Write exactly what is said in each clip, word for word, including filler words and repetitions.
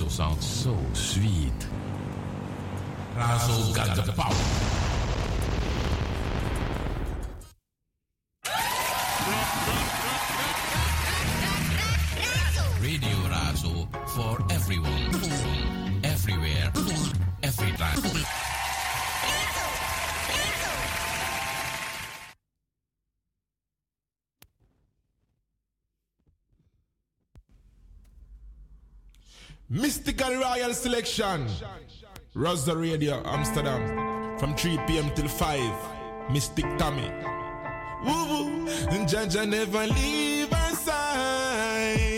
Razzle sounds so sweet. Razzle got the power. For everyone, everywhere, every time. Mystic Royal Selection. Razzle Radio Amsterdam. From three p m till five. Mystic Tommy. Woo woo. Jaja never leave our side.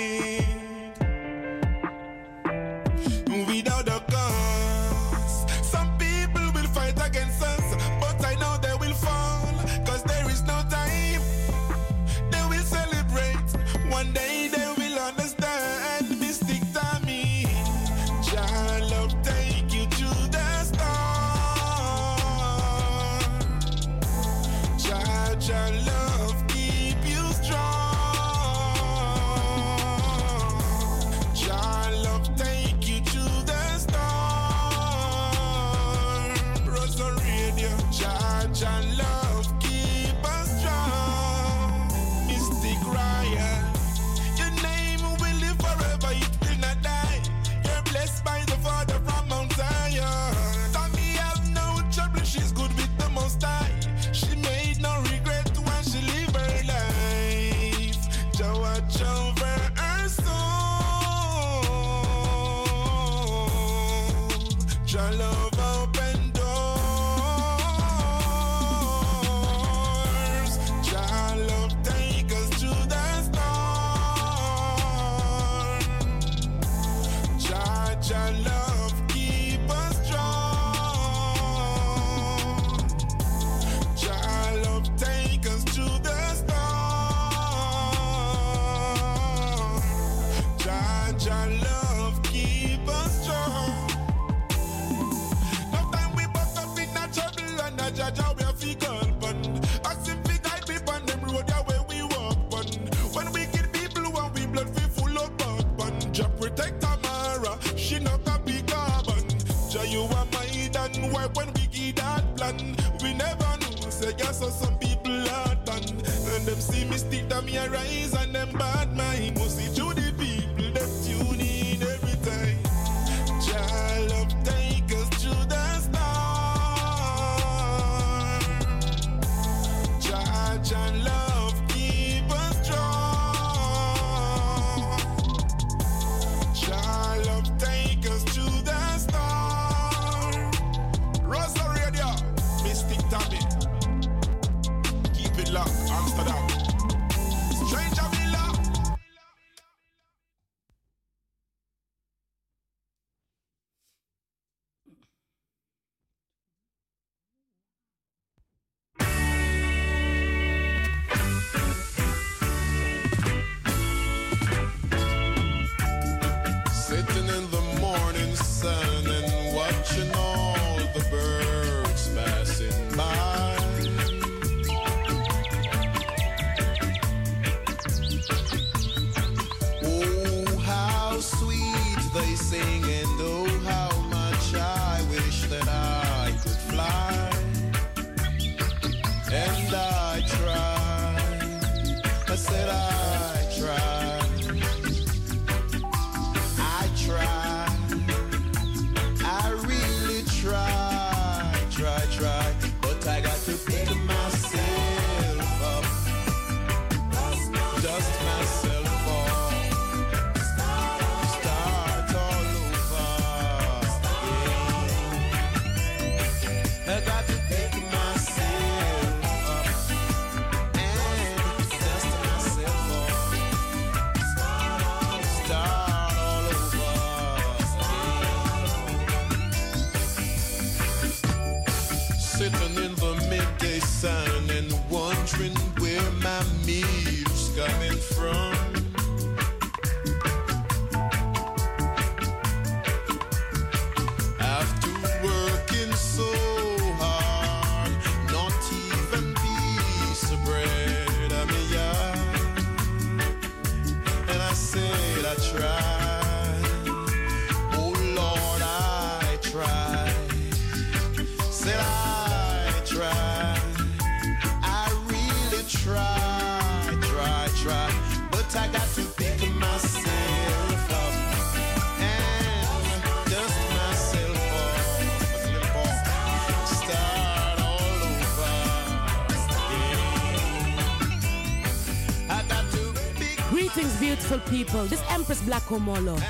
beautiful people. This Empress Black Omolo.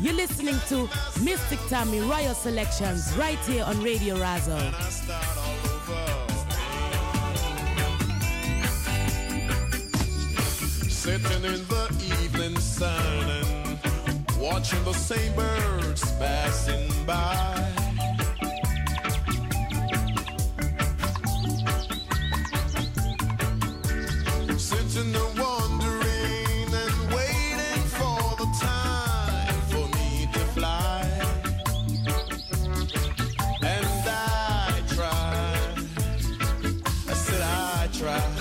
You're listening to Mystic Tammy Royal Selections right here on Radio Razzle. Sitting in the evening sun and watching the same birds passing by. Sitting and wondering and waiting for the time for me to fly. And I tried, I said I tried.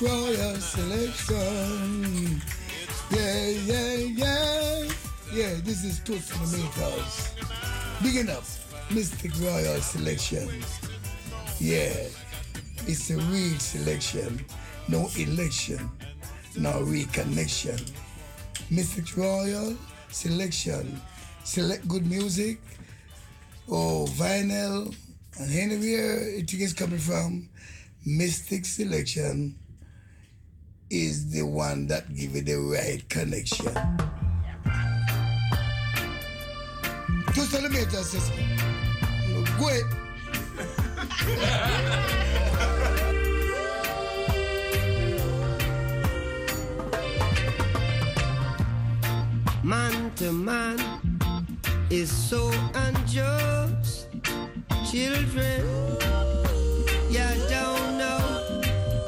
Royal Selection. Yeah, yeah, yeah. Yeah, this is Toast in the Milkhouse. Big enough. Mystic Royal Selection. Yeah, it's a real selection. No election, no reconnection. Mystic Royal Selection. Select good music. Oh, vinyl. And anywhere it is coming from, Mystic Selection is the one that give you the right connection. Two centimeters, sister. Go ahead. Man to man is so unjust. Children, you don't know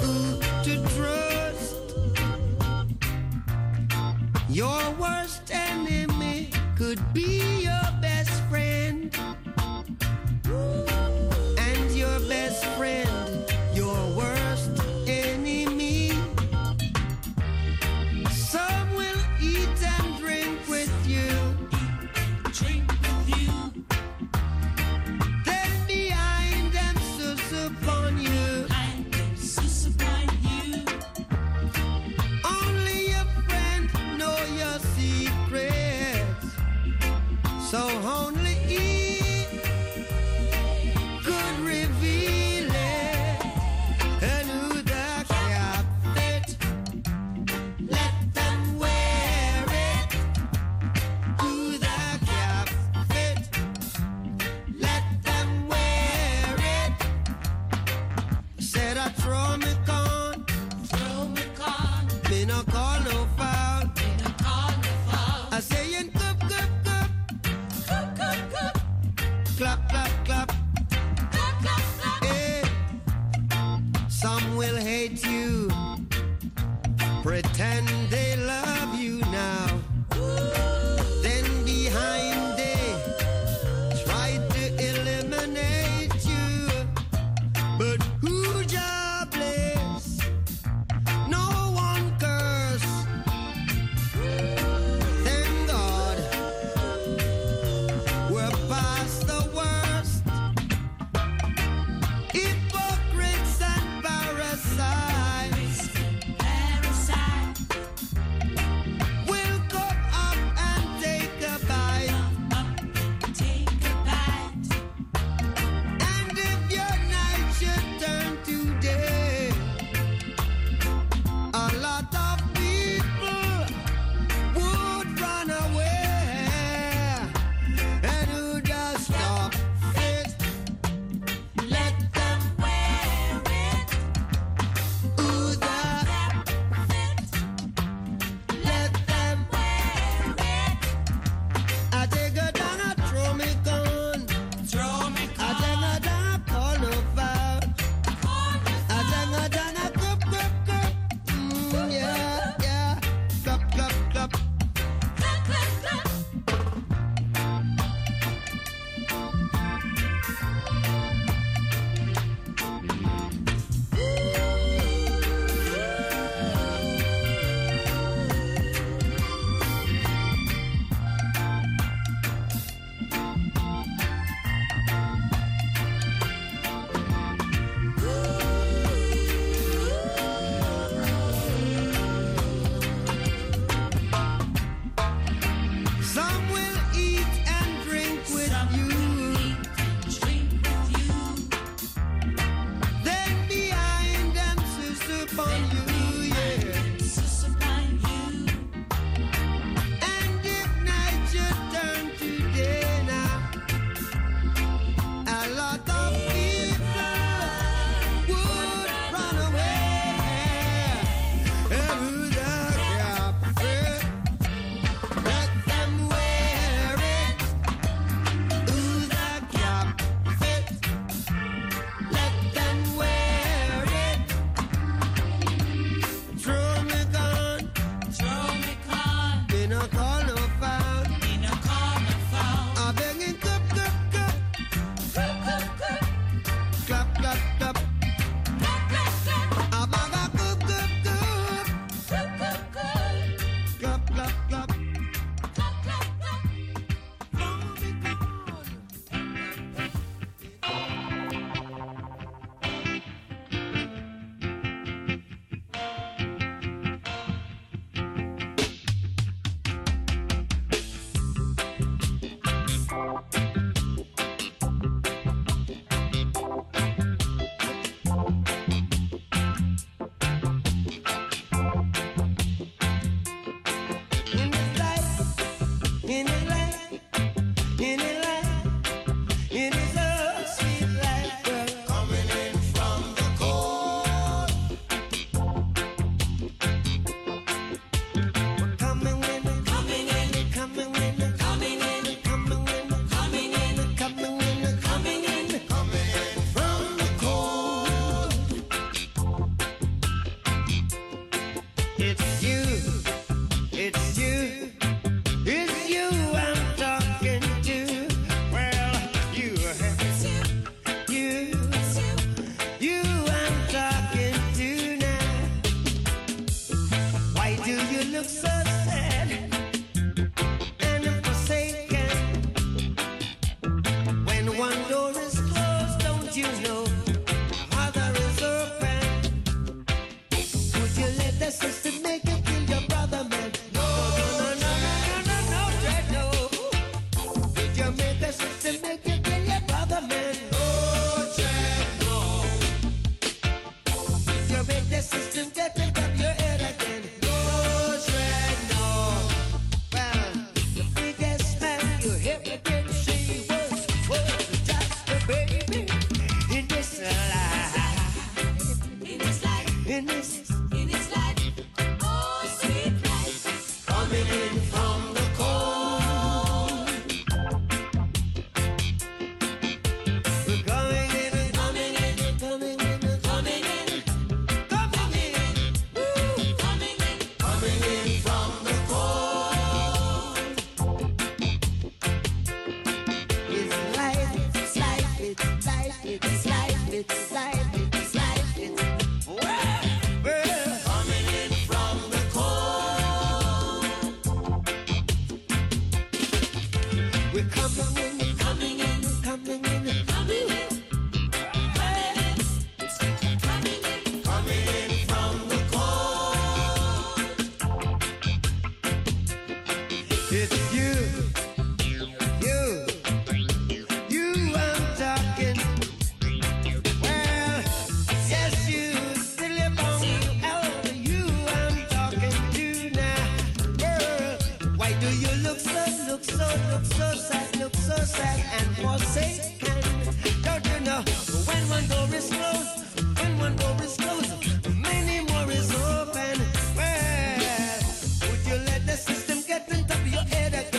who to trust. Your worst enemy could be your best friend. And your best friend, your worst enemy. Some will eat and drink with you. Drink with you. Then behind and sus upon you. So only he could reveal it, and who the cap fit, let them wear it. Who the cap fit, let them wear it. I said I throw me con, throw me con, me no call no foul, me no call no foul. I say you clap, clap, clap. Clap, clap, clap. Hey. Some will hate you. Pretend they love you now. Ooh. Then behind they try to eliminate you. But who job bless? No one curse. Thank God we're past the hypocrites and parasites. Parasite. Let the system get on top of your head again.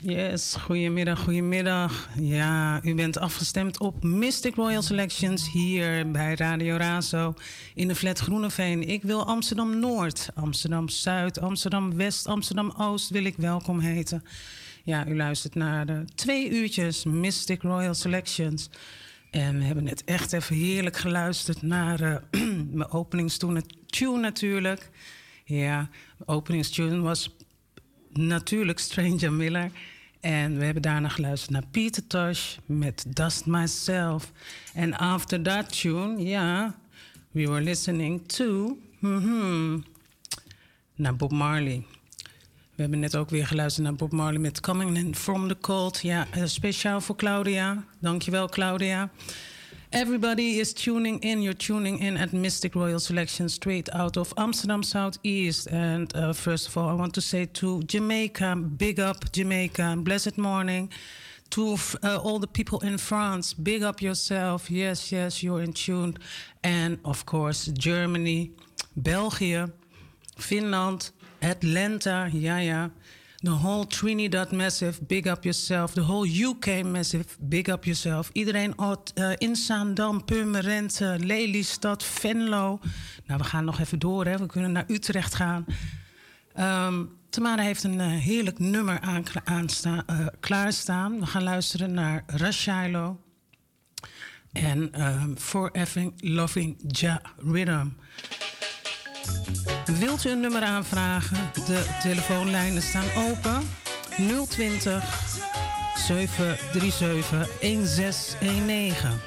Yes, goedemiddag, goedemiddag. Ja, u bent afgestemd op Mystic Royal Selections hier bij Radio Razo in de flat Groeneveen. Ik wil Amsterdam-Noord, Amsterdam-Zuid, Amsterdam-West, Amsterdam-Oost wil ik welkom heten. Ja, u luistert naar de twee uurtjes Mystic Royal Selections. En we hebben net echt even heerlijk geluisterd naar uh, mijn openingstune tune natuurlijk. Ja, mijn openingstune was natuurlijk Stranger Miller. En we hebben daarna geluisterd naar Peter Tosh met Dust Myself. En after that tune, ja, yeah, we were listening to mm-hmm, naar Bob Marley. We hebben net ook weer geluisterd naar Bob Marley met Coming From The Cold. Ja, speciaal voor Claudia. Dankjewel, Claudia. Everybody is tuning in. You're tuning in at Mystic Royal Selection straight out of Amsterdam Southeast. And uh, first of all, I want to say to Jamaica, big up Jamaica. Blessed morning. To uh, all the people in France, big up yourself. Yes, yes, you're in tune. And of course, Germany, België, Finland, Atlanta, ja, ja. The whole Trinidad Massive, big up yourself. The whole U K Massive, big up yourself. Iedereen uit, uh, in Zaandam, Purmerend, Lelystad, Venlo. Nou, we gaan nog even door, hè. We kunnen naar Utrecht gaan. Um, Tamara heeft een uh, heerlijk nummer aan, aansta- uh, klaarstaan. We gaan luisteren naar Rashailo en um, Forever Loving Ja Rhythm. Wilt u een nummer aanvragen? De telefoonlijnen staan open. nul twintig, zeven drie zeven, een zes een negen.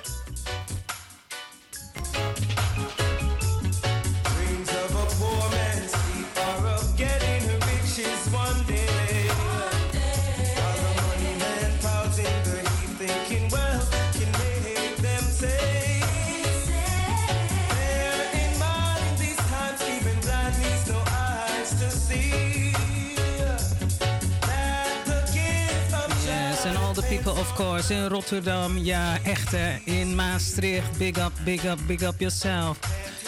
Of course, in Rotterdam, ja, echt hè, in Maastricht. Big up, big up, big up yourself.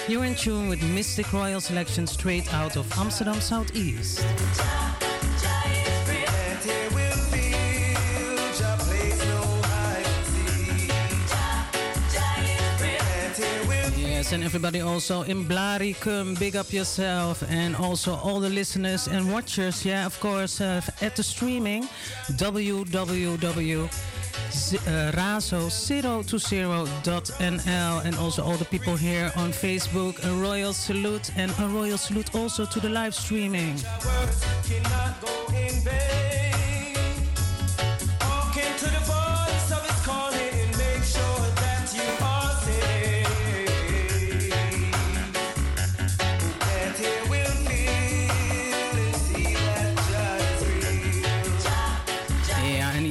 You're in tune with Mystic Royal Selection straight out of Amsterdam Southeast. Yes, and everybody also in Blaricum, big up yourself. And also all the listeners and watchers, yeah, of course, uh, at the streaming, w w w dot razo zero two zero dot n l. And also all the people here on Facebook, a royal salute. And a royal salute also to the live streaming.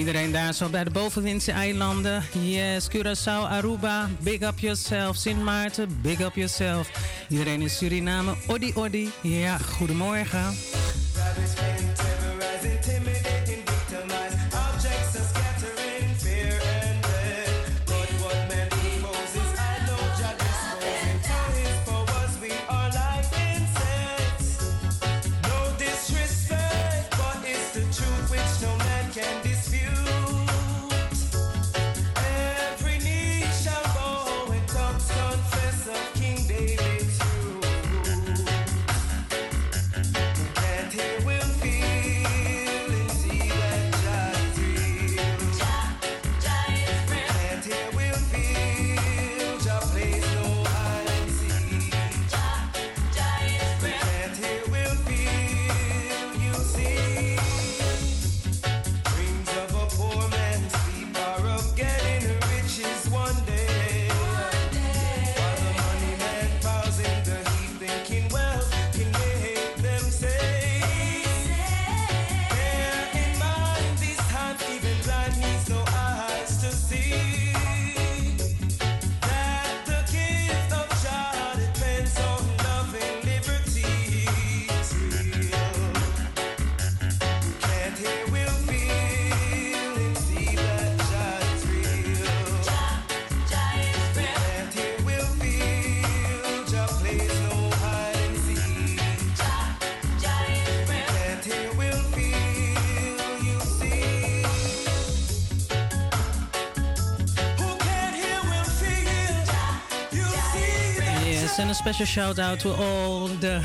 Iedereen daar zo bij de bovenwindse eilanden. Yes, Curaçao, Aruba, big up yourself. Sint Maarten, big up yourself. Iedereen in Suriname, oddi oddi. Ja, goedemorgen. We'll and a special shout out to all the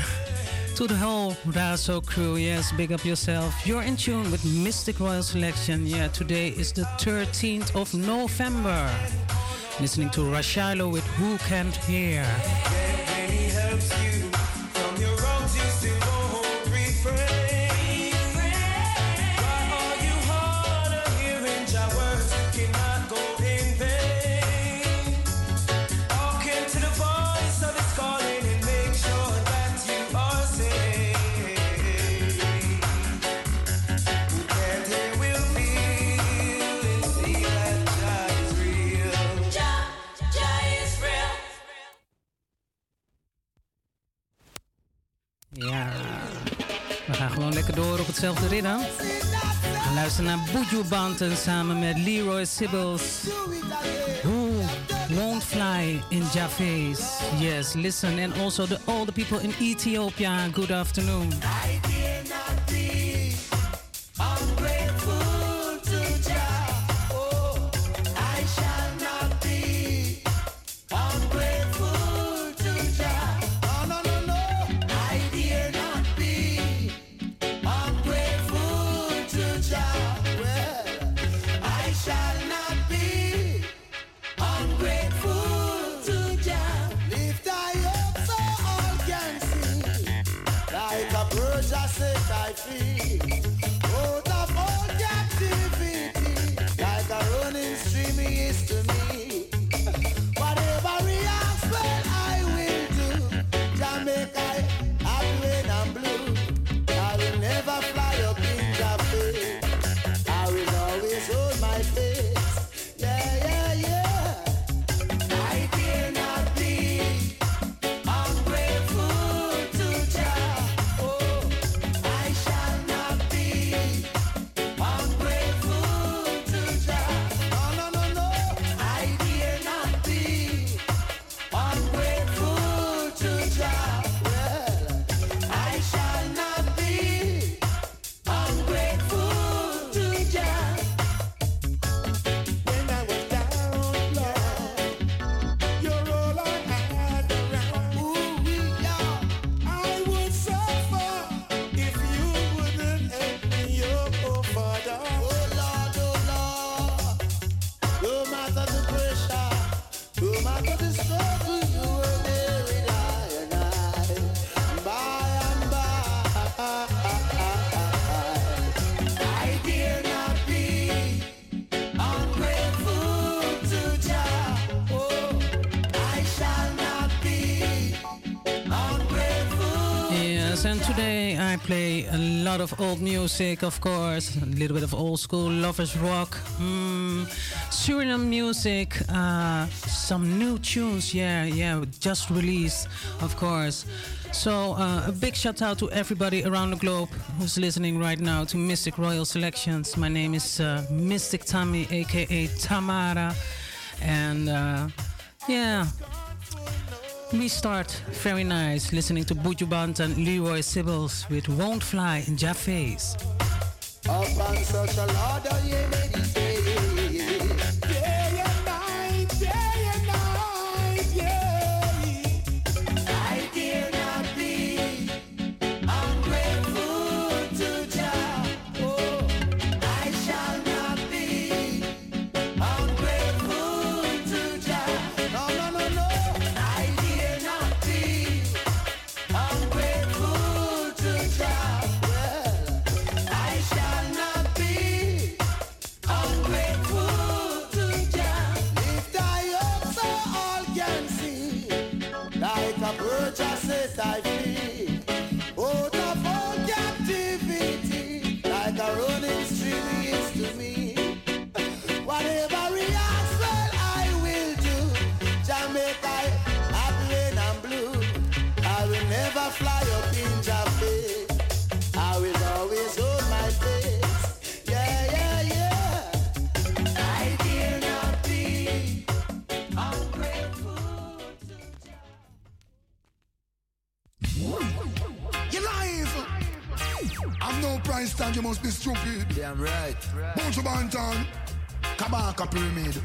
to the whole Razo crew. Yes, big up yourself. You're in tune with Mystic Royal Selection. Yeah, today is the thirteenth of November. Listening to Rashilo with Who Can't Hear. Hetzelfde ritme. Luister naar Buju Banton samen met Leroy Sibbles. Who won't fly in Javis? Yes, listen. And also the older people in Ethiopia. Good afternoon. Of old music, of course, a little bit of old school lovers rock, mm, Suriname music, uh, some new tunes, yeah, yeah, just released, of course. So uh, a big shout out to everybody around the globe who's listening right now to Mystic Royal Selections. My name is uh, Mystic Tammy, aka Tamara, and uh, yeah. We start very nice listening to Buju Banton and Leroy Sibbles with Won't Fly in Jaffes. Up on social order, you meditate. Day and night, day and night, yeah. I dare not be ungrateful to Jah. Oh, I shall not be ungrateful to Jah. No, no, no, no. You must be stupid. Damn right. Buju Banton, Kabaka Pyramid,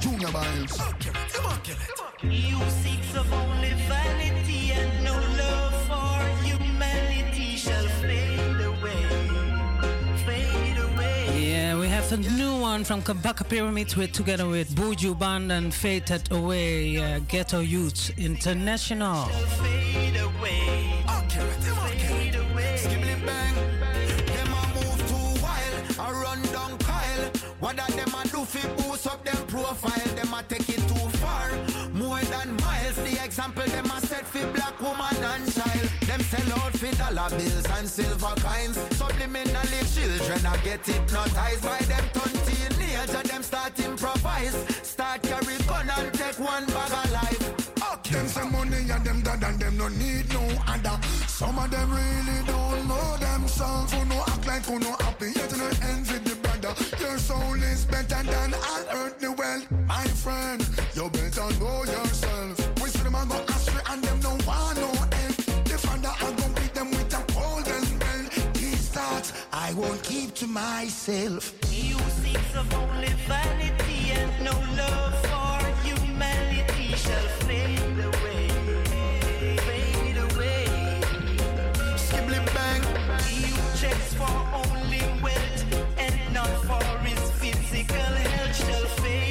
Junior Biles. Come on, kill it. You seeks of only vanity and no love for humanity shall fade away, fade away. Yeah, we have a new one from Kabaka Pyramid with together with Buju Banton, Faded Away, uh, Ghetto Youth International. Profile, them a take it too far. More than miles, the example them a set for black woman and child. Them sell out for dollar bills and silver coins. Subliminally, children a get hypnotized by them teenagers. Them start improvise, start carry gun and take one bag of life. Okay. Them some money and them dad and them no need no other. Some of them really don't know themselves. Who no act like who no happy yet no envy the brother. Your soul is better than all earthly. Well, my friend, you better know yourself. We see them a go astray and them no want no end. The father a go beat them with a golden bell. These thoughts I won't keep to myself. You seeks of only vanity and no love for humanity shall fade away, fade away. Skibli bang. You checks for only wealth and not for his physical health shall fade.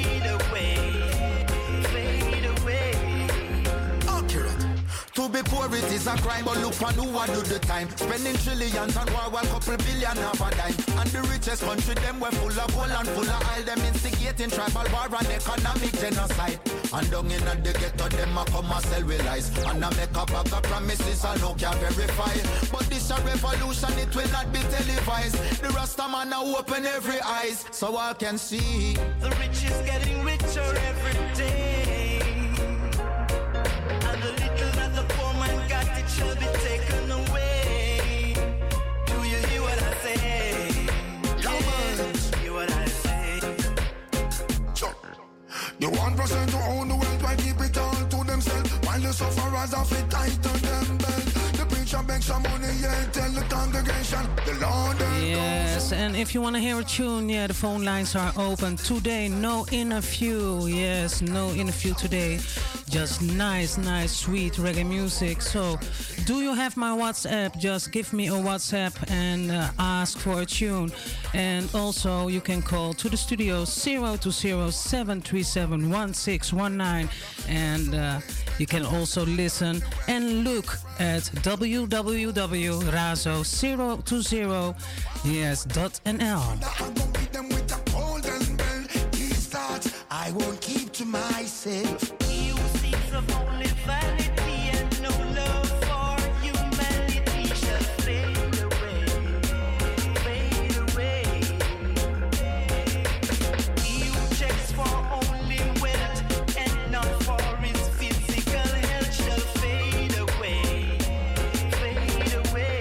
To be poor it is a crime, but look on who I do the time. Spending trillions on war while couple billion half a dime. And the richest country them were full of gold and full of oil. Them instigating tribal war and economic genocide. And down in the ghetto them a come and sell with lies. And I make a bag of promises I no can verify. But this a revolution, it will not be televised. The Rasta man now open every eyes, so I can see the rich is getting richer every day. And the little that the poor man got, it shall be taken away. Do you hear what I say? Yeah. Hear what I say? Sure. The one percent who own the wealth, why keep it all to themselves? While the sufferers have it tight on them belt. The preacher makes some money, yeah, tell the congregation, the Lord. Yes, and if you want to hear a tune, yeah, the phone lines are open today. No interview, yes, no interview today. Just nice, nice, sweet reggae music. So, do you have my WhatsApp? Just give me a WhatsApp and uh, ask for a tune. And also, you can call to the studio zero two zero, seven three seven, one six one nine. And uh, you can also listen and look at w w w dot razo zero two zero dot n l. Yes, dot N L. I won't keep to myself. Of only vanity and no love for humanity shall fade away, fade away. You checks for only wealth and not for his physical health shall fade away, fade away.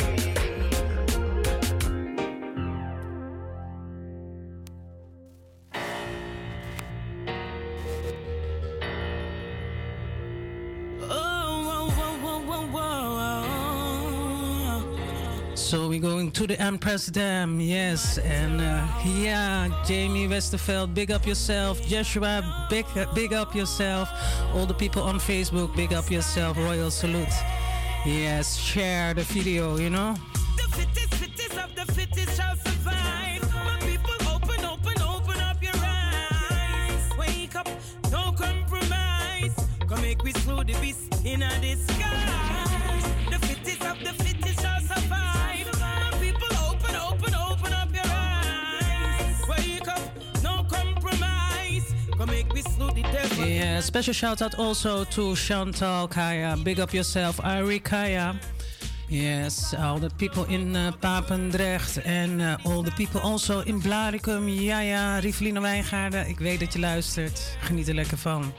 So we're going to the Amsterdam, yes, and uh, yeah, Jamie Westerveld, big up yourself. Joshua, big, big up yourself. All the people on Facebook, big up yourself. Royal salute. Yes, share the video, you know. The fittest, fittest of the fittest shall survive. My people, open, open, open up your eyes. Wake up, no compromise. Come make we slow the beast in a disguise. The fittest of the fittest shall survive. Yeah, special shout out also to Chantal Kaya. Big up yourself, Ari Kaya. Yes, all the people in uh, Papendrecht en uh, all the people also in Blaricum. Ja, ja, Rivelino Wijngaarden, ik weet dat je luistert. Geniet er lekker van.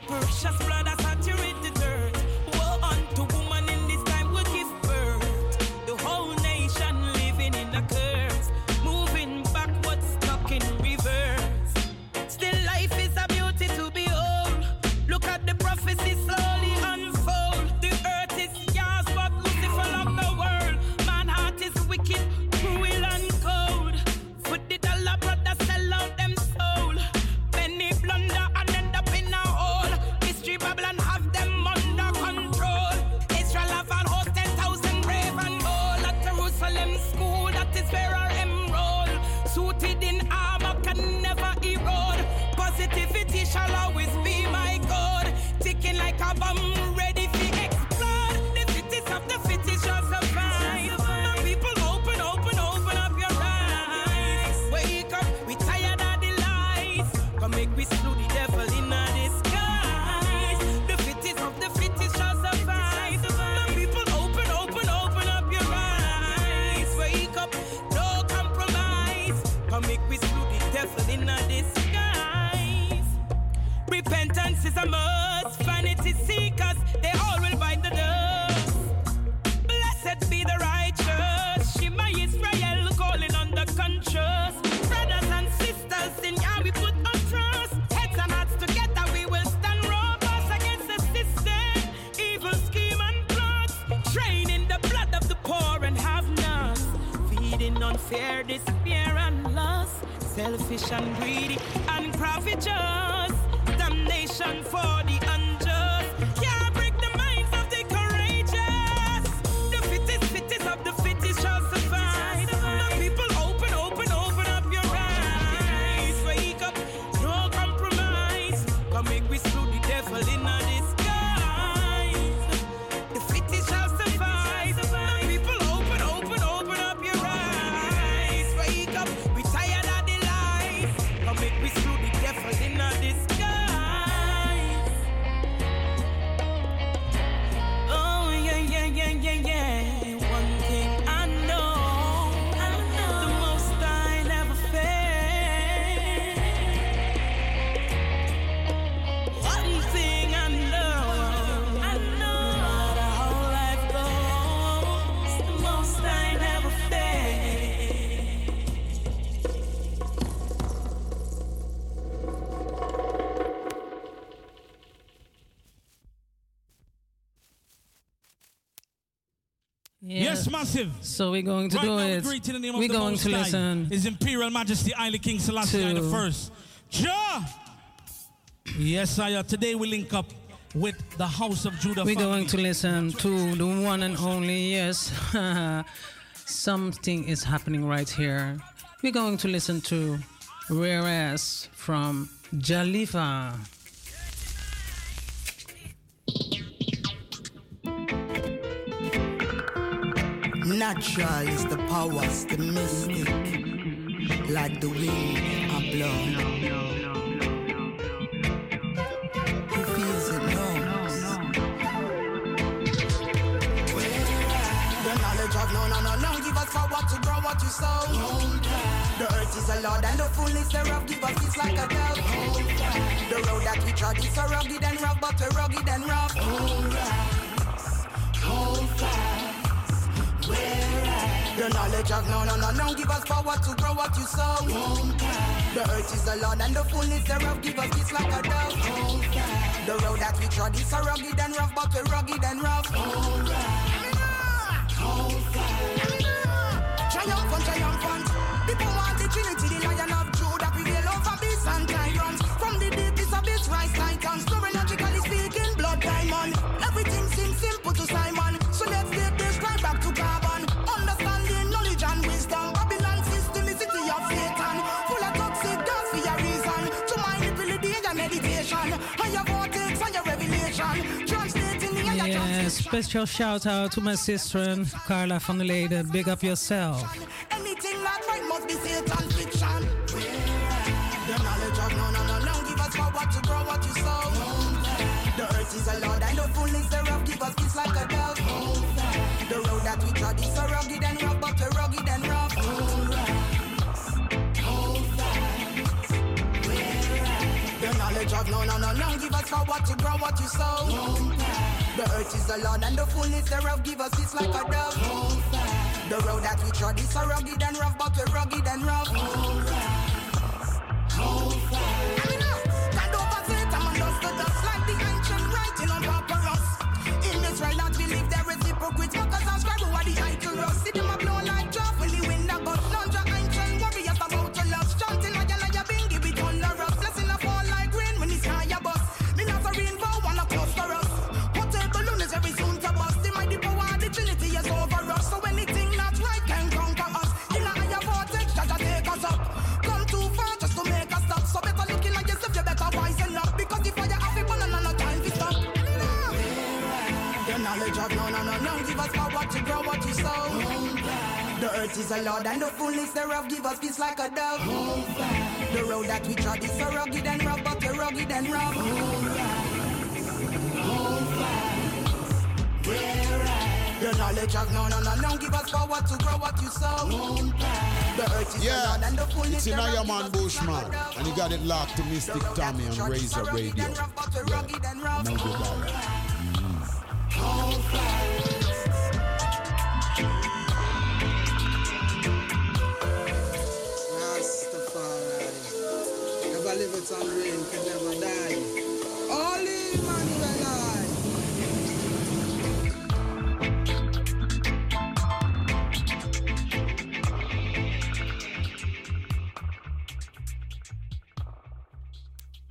we slew the devil in a disguise. Repentance is a must. Vanity seekers, they all will bite the dust. Blessed be the righteous. Shema Israel calling on the conscious. Brothers and sisters in Yah we put on trust. Heads and hearts together we will stand robust against the system, evil scheme and plots. Draining the blood of the poor and have-nots. Feeding on fear, despair and lust. Selfish and greedy and covetous. Damnation for the unjust. Can't break the minds of the courageous. The fittest, fittest of the fittest shall survive. Now people, open, open, open up your eyes. Wake up, no compromise. Come make we slew the devil in a disguise. The fittest shall survive. Now people, open, open, open up your eyes. Wake up, we tired of the lies. Come make we slew the devil in a disguise. Yes, massive. So we're going to right do now, it. We're, we're going to listen. His Imperial Majesty Isle King Selassie the First. Ja. Yes, sire. Today we link up with the House of Judah. We're family. Going to listen to the one and only. Yes, something is happening right here. We're going to listen to Rare Ass from Jalifa. Natural is the powers, the mystic, like the wind and blow. Who feels it knows? The knowledge of no, no, no, no, give us power to grow what you sow. The earth is a lord and the fullness thereof, give us it's like a dove. The road that we trod is so rugged and rough, but we're rugged and rough. Hold fast, hold fast. The knowledge of no, no, no, no, give us power to grow what you sow. The earth is the Lord and the fullness thereof, give us this like a dove. The road that we trod is so rugged and rough, but we're rugged and rough. Triumphant, triumphant. People want the Trinity, the Lion of Judah, prevail over beasts and tyrants. From the deepest of its rise titans, numerologically speaking, blood diamond. Everything seems simple to Simon. Yeah, special shout out to my sister Carla van der Leden. Big up yourself. Anything not right must be Satan fiction. The knowledge of no, no, no, no, give us power to grow what you sow. The earth is a lord and the fullness thereof, give us gifts like a dove. The road that we trod is so rugged and rough, but we're rugged and rough. The knowledge of no, no, no, no, give us power to grow what you sow. The earth is the Lord and the fullness thereof, give us this like a dove. The road that we trod is so rugged and rough, but we're rugged and rough. Stand over Satan and dust to dust like the ancient writing on papyrus. In Israel that we live there is hypocrites, mockers and scribes who are the idlers. See them a blow like joyful in the wind, but none your ancient warriors about to lust. Chanting like a liar, being given thunder us. Blessing a fall like rain when it's higher bus. Me not a rainbow and a cluster us. Hotel balloon is very soon to bust. The mighty power of the Trinity is over us. So anything not right can conquer us. In a higher vortex, Jaja take us up. Come too far just to make us stop. So better looking like yourself, you better wisen up. Because if I have a bun and no time to stop. The knowledge of no, no, no, no, give us power to grow what you sow. The earth is a lord and the fullness thereof, give us peace like a dove. The road that we trod is so rugged and rough, but we're rugged and rough. Hold fast, hold fast, we're right. The knowledge of no, no, no, no, give us power to grow what you sow. Hold fast. The earth is yeah. the Lord and the fullness thereof. It's in your man Bushman. And you got it locked to Mystic Tommy on Razor Radio. Yeah. Maybe that. Live it and rain can never die. Holy Emmanuel I.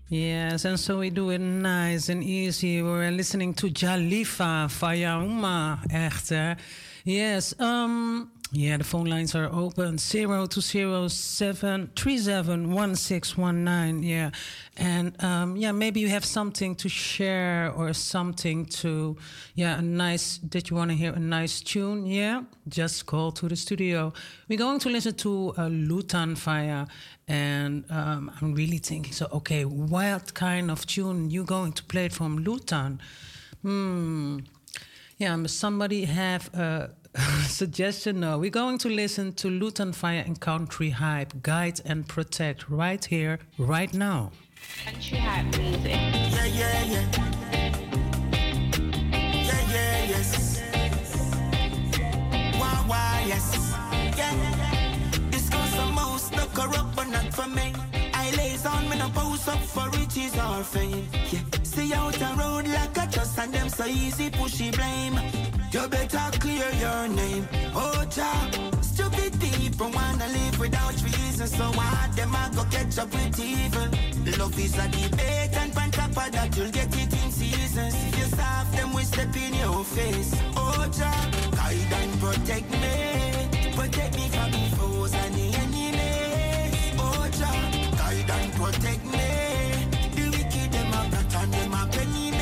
Yes, and so we do it nice and easy. We're listening to Jalifa, Fayauma, echter. Yes, um... yeah, the phone lines are open. zero two zero seven three seven one six one nine. Yeah. And um, yeah, maybe you have something to share or something to, yeah, a nice, did you want to hear a nice tune? Yeah, just call to the studio. We're going to listen to uh, Lutan Fyah. And um, I'm really thinking, so, okay, what kind of tune you going to play from Lutan? Hmm. Yeah, somebody have a... Uh, suggestion, no. We're going to listen to Lutan Fyah and Country Hype, Guide and Protect, right here, right now. Country Hype music. Yeah, yeah, yeah. Yeah, yeah, yes. Why, why, yes. Yeah. This goes the most, no corrupt, but not for me. I lays on me, no pose up for riches or fame. Yeah. See out a road like a trust and them so easy, pushy blame. You better clear your name, oh child. Stupid people wanna live without reason, so hard them I go catch up with evil. Love is a debate and pan top of that you'll get it in seasons. If you serve them, we step in your face, oh child. Guide and protect me, protect me from the foes and the enemies, oh child. Guide and protect me, the wicked them a cut and them a penny me.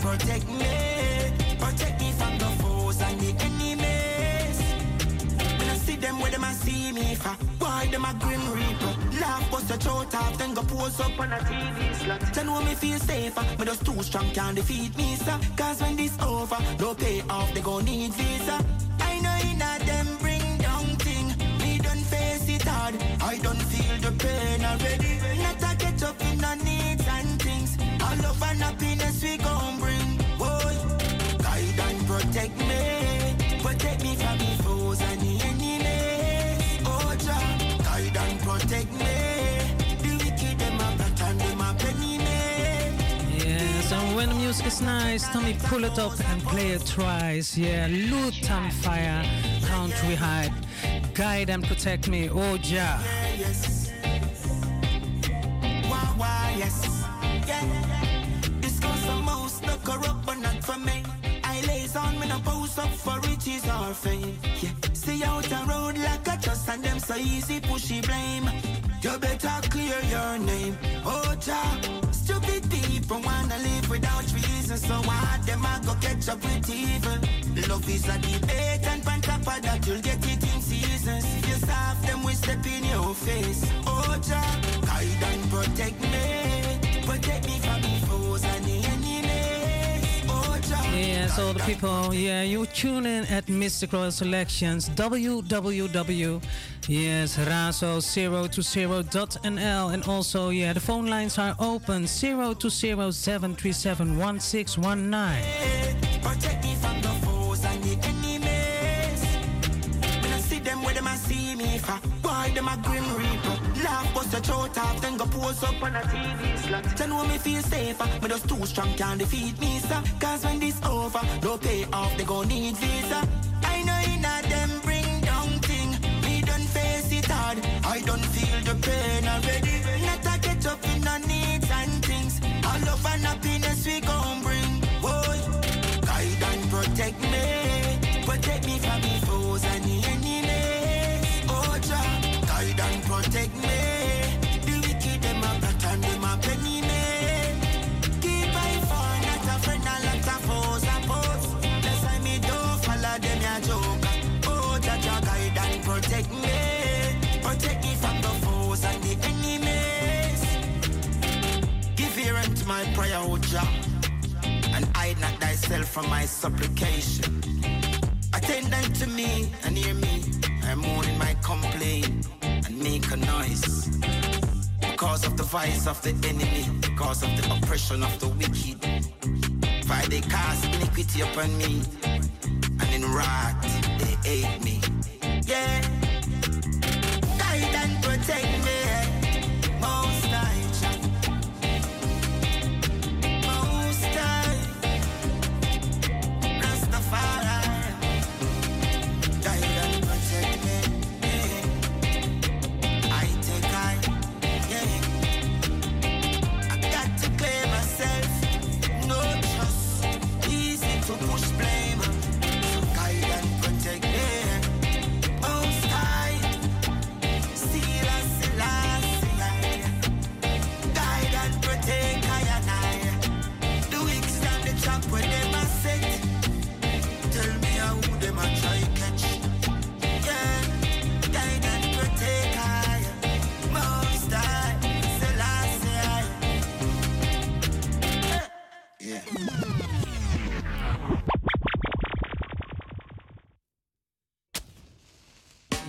Protect me, protect me from the foes and the enemies. When I see them, where them I see me for? Why them a grim reaper? Laugh, bust the throat off, then go pose up on a T V slot. Then when me feel safer, me just too strong can't defeat me, sir. Cause when this over, no pay off, they gon' need visa. I know inna them bring down thing, me don't face it hard, I don't feel the pain already. Not a get up in a needs and things, all love and happiness we gon' bring. Protect me, protect me from the foes and the enemies. Oh, Jah, guide and protect me. The wicked them a cut and them a penny me. Yeah, so when the music is nice, Tommy pull it up and play it twice. Yeah, Lutan Fyah, Country Hype, guide and protect me. Oh, Jah. Yeah, yes. Why, why, yes. Yeah. This goes the most, no corrupt, but not for me. On me no pose up for riches or fame. Yeah. See out a road like a trust and them so easy pushy blame. You better clear your name, oh Jah. Stupid people wanna live without reason, so hard them a go catch up with evil. Love is a debate and pan top of that you'll get it in seasons. If you serve them, we step in your face, oh Jah. Guide and protect me, protect me from the foes and the enemies. Yes, all the people, yeah, you tune in at Mystic Royal Selections, www, yes, razo zero two zero dot n l, and also, yeah, the phone lines are open, zero two zero seven three seven one six one nine. Protect me from the foes and the enemies. When I see them, where them I see me for? Why them a grim reaper? Laugh, bust the throat off, then go pose up on a T V slot. Then when me feel safer, me just too strong can't defeat me, sir. Cause when this over, no pay off, they gon' need visa. I know inna them bring down thing, me don't face it hard, I don't feel the pain already. Not a get up in the needs and things, all love and happiness we gon' bring. Boy, guide and protect me, protect me from the foes and the enemies. Oh, Jah. Guide and protect me, the wicked them a cut and them a penny me. Keep I for not a friend and not a foes and foes. Bless I me don't follow them a joke. Oh, Jah Jah, guide and protect me, protect me from the foes and the enemies. Give ear unto my prayer, oh Jah. myself from my supplication. Attend unto me and hear me. I moan in my complaint and make a noise. Because of the vice of the enemy, because of the oppression of the wicked. For they cast iniquity upon me, and in wrath they hate me. Yeah, guide and protect me, Most High. Most High, Rastafari. Guide and protect me, yeah. I take I, yeah. I got to clear myself, no trust, easy to push blame. So guide and protect me.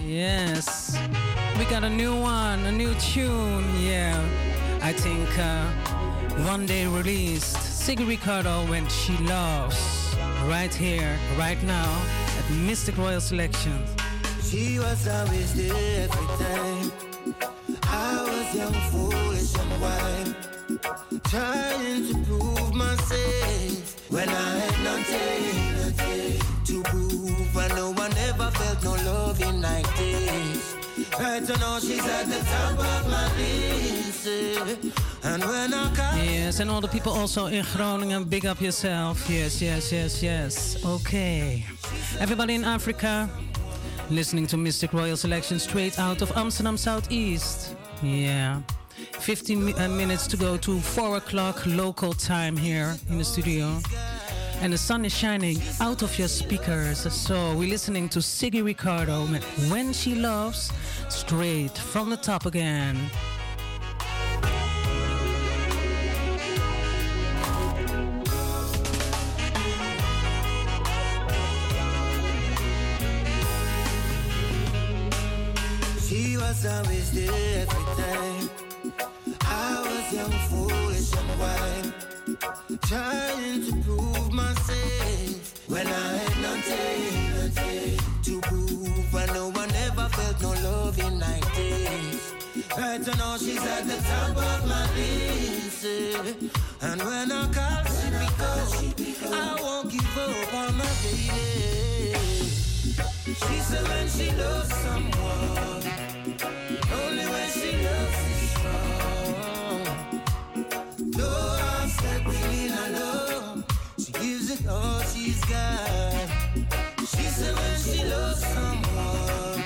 Yes, we got a new one, a new tune, yeah. I think uh, one day released, Sigrid Ricardo, When She Loves, right here, right now, at Mystic Royal Selections. She was always there every time. I was young, foolish and wild, trying to prove myself when I had nothing, nothing to prove. I know I never felt no loving like this. I don't know, she's at the top of my list. And when I come. Yes, and all the people also in Groningen, big up yourself. Yes, yes, yes, yes. Okay. Everybody in Africa, listening to Mystic Royal Selection straight out of Amsterdam Southeast. Yeah. fifteen minutes to go to four o'clock local time here in the studio. And the sun is shining out of your speakers. So we're listening to Sigrid Ricardo with When She Loves, straight from the top again. She was always there every time. I was young, foolish and wild, trying to prove myself when I had nothing, nothing to prove. I know I never felt no loving like this. I don't know, she's at the top of my list. And when I call, she pick up. I won't give up on my baby. She said when she loves someone, only when she loves is strong. No, all she's got. She said when she loves someone,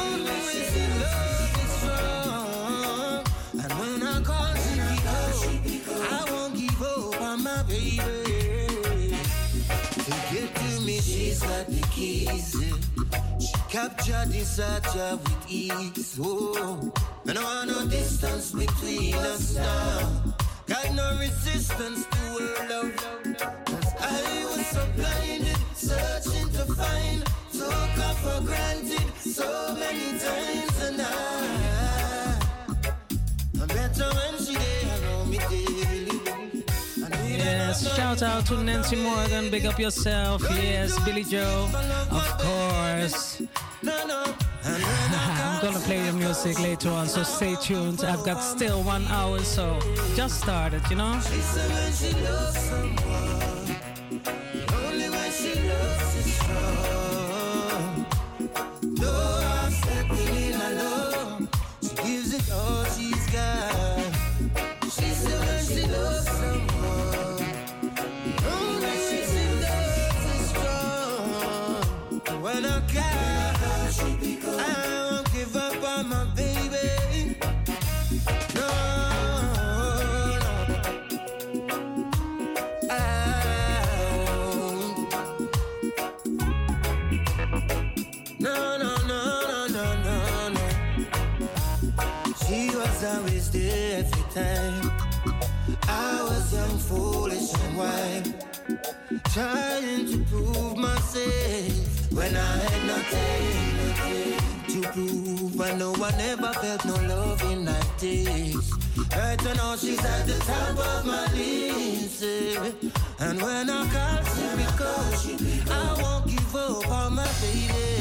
only when she loves is strong. And when I call, she pick up. I won't give up on my baby. To get to me, she's got the keys. She captured this desire with ease. Oh, and I want no distance between us now. Got no resistance to her love. I was so blinded, searching to find, took her for granted so many times, and I, I'm better when she there on me daily. Yes, shout out to Nancy Morgan, big up yourself. Yes, Billy Joe, of course. I'm gonna play your music later on, so stay tuned. I've got still one hour, so just started, you know. Time I was young, foolish and wild, trying to prove myself when I had nothing, nothing to prove. I know I never felt no loving like this. I don't know, she's at the top of my list, yeah. And when I call, she pick up. I won't give up on my baby.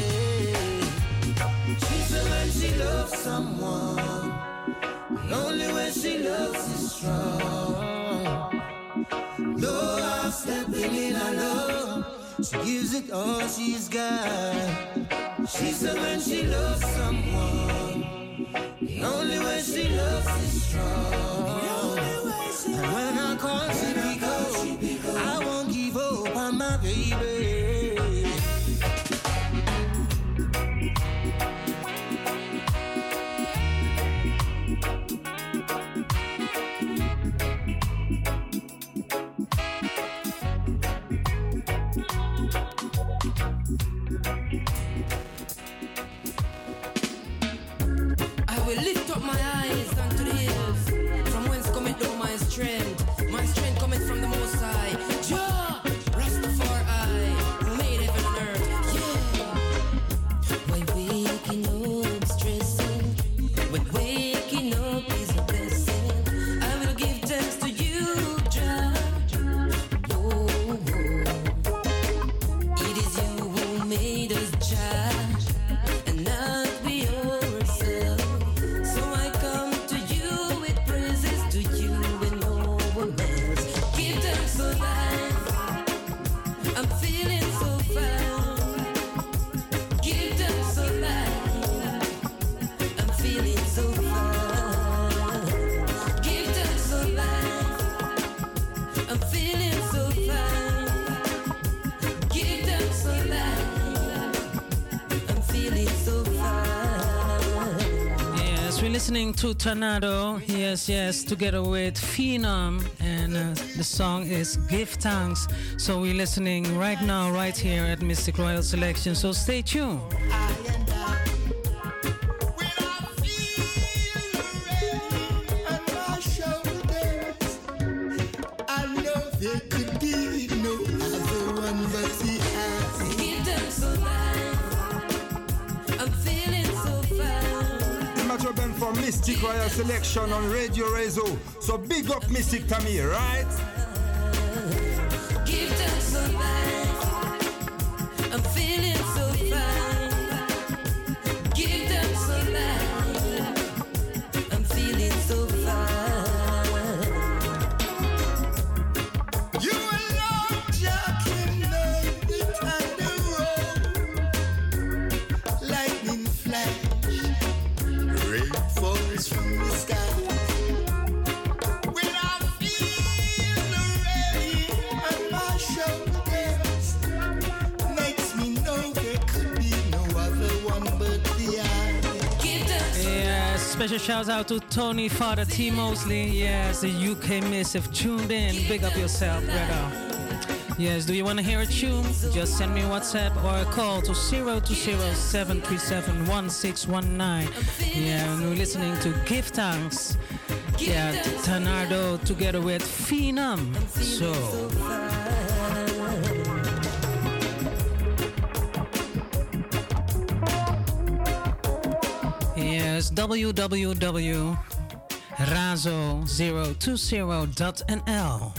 She said when she loves someone, only when she loves is strong. Though I'm stepping in alone, she gives it all she's got. She said when she loves someone, the only way she loves is strong. And when I call, she be cold. I won't give up on my baby. Listening to Tanardo, yes, yes, together with Phenom, and uh, the song is Give Thanks. So we're listening right now, right here at Mystic Royal Selection, so stay tuned. Mystic Royal Selection on Radio Razo. So big up Mystic Tamir, right? Give them some life. I'm feeling so fine. Give them some life. I'm feeling so fine. You are not jacking on the underworld. Lightning flash. From the sky. Special shout out to Tony, Father T. Mosley. Yes, the U K Missive tuned in. Big up yourself, brother. Yes, do you want to hear a tune? Just send me a WhatsApp or a call to zero two zero, seven three seven, one six one nine. Yeah, and we're listening to Give Thanks. Yeah, Tanardo together with Phenom. So... yes, w w w dot razo zero two zero dot n l.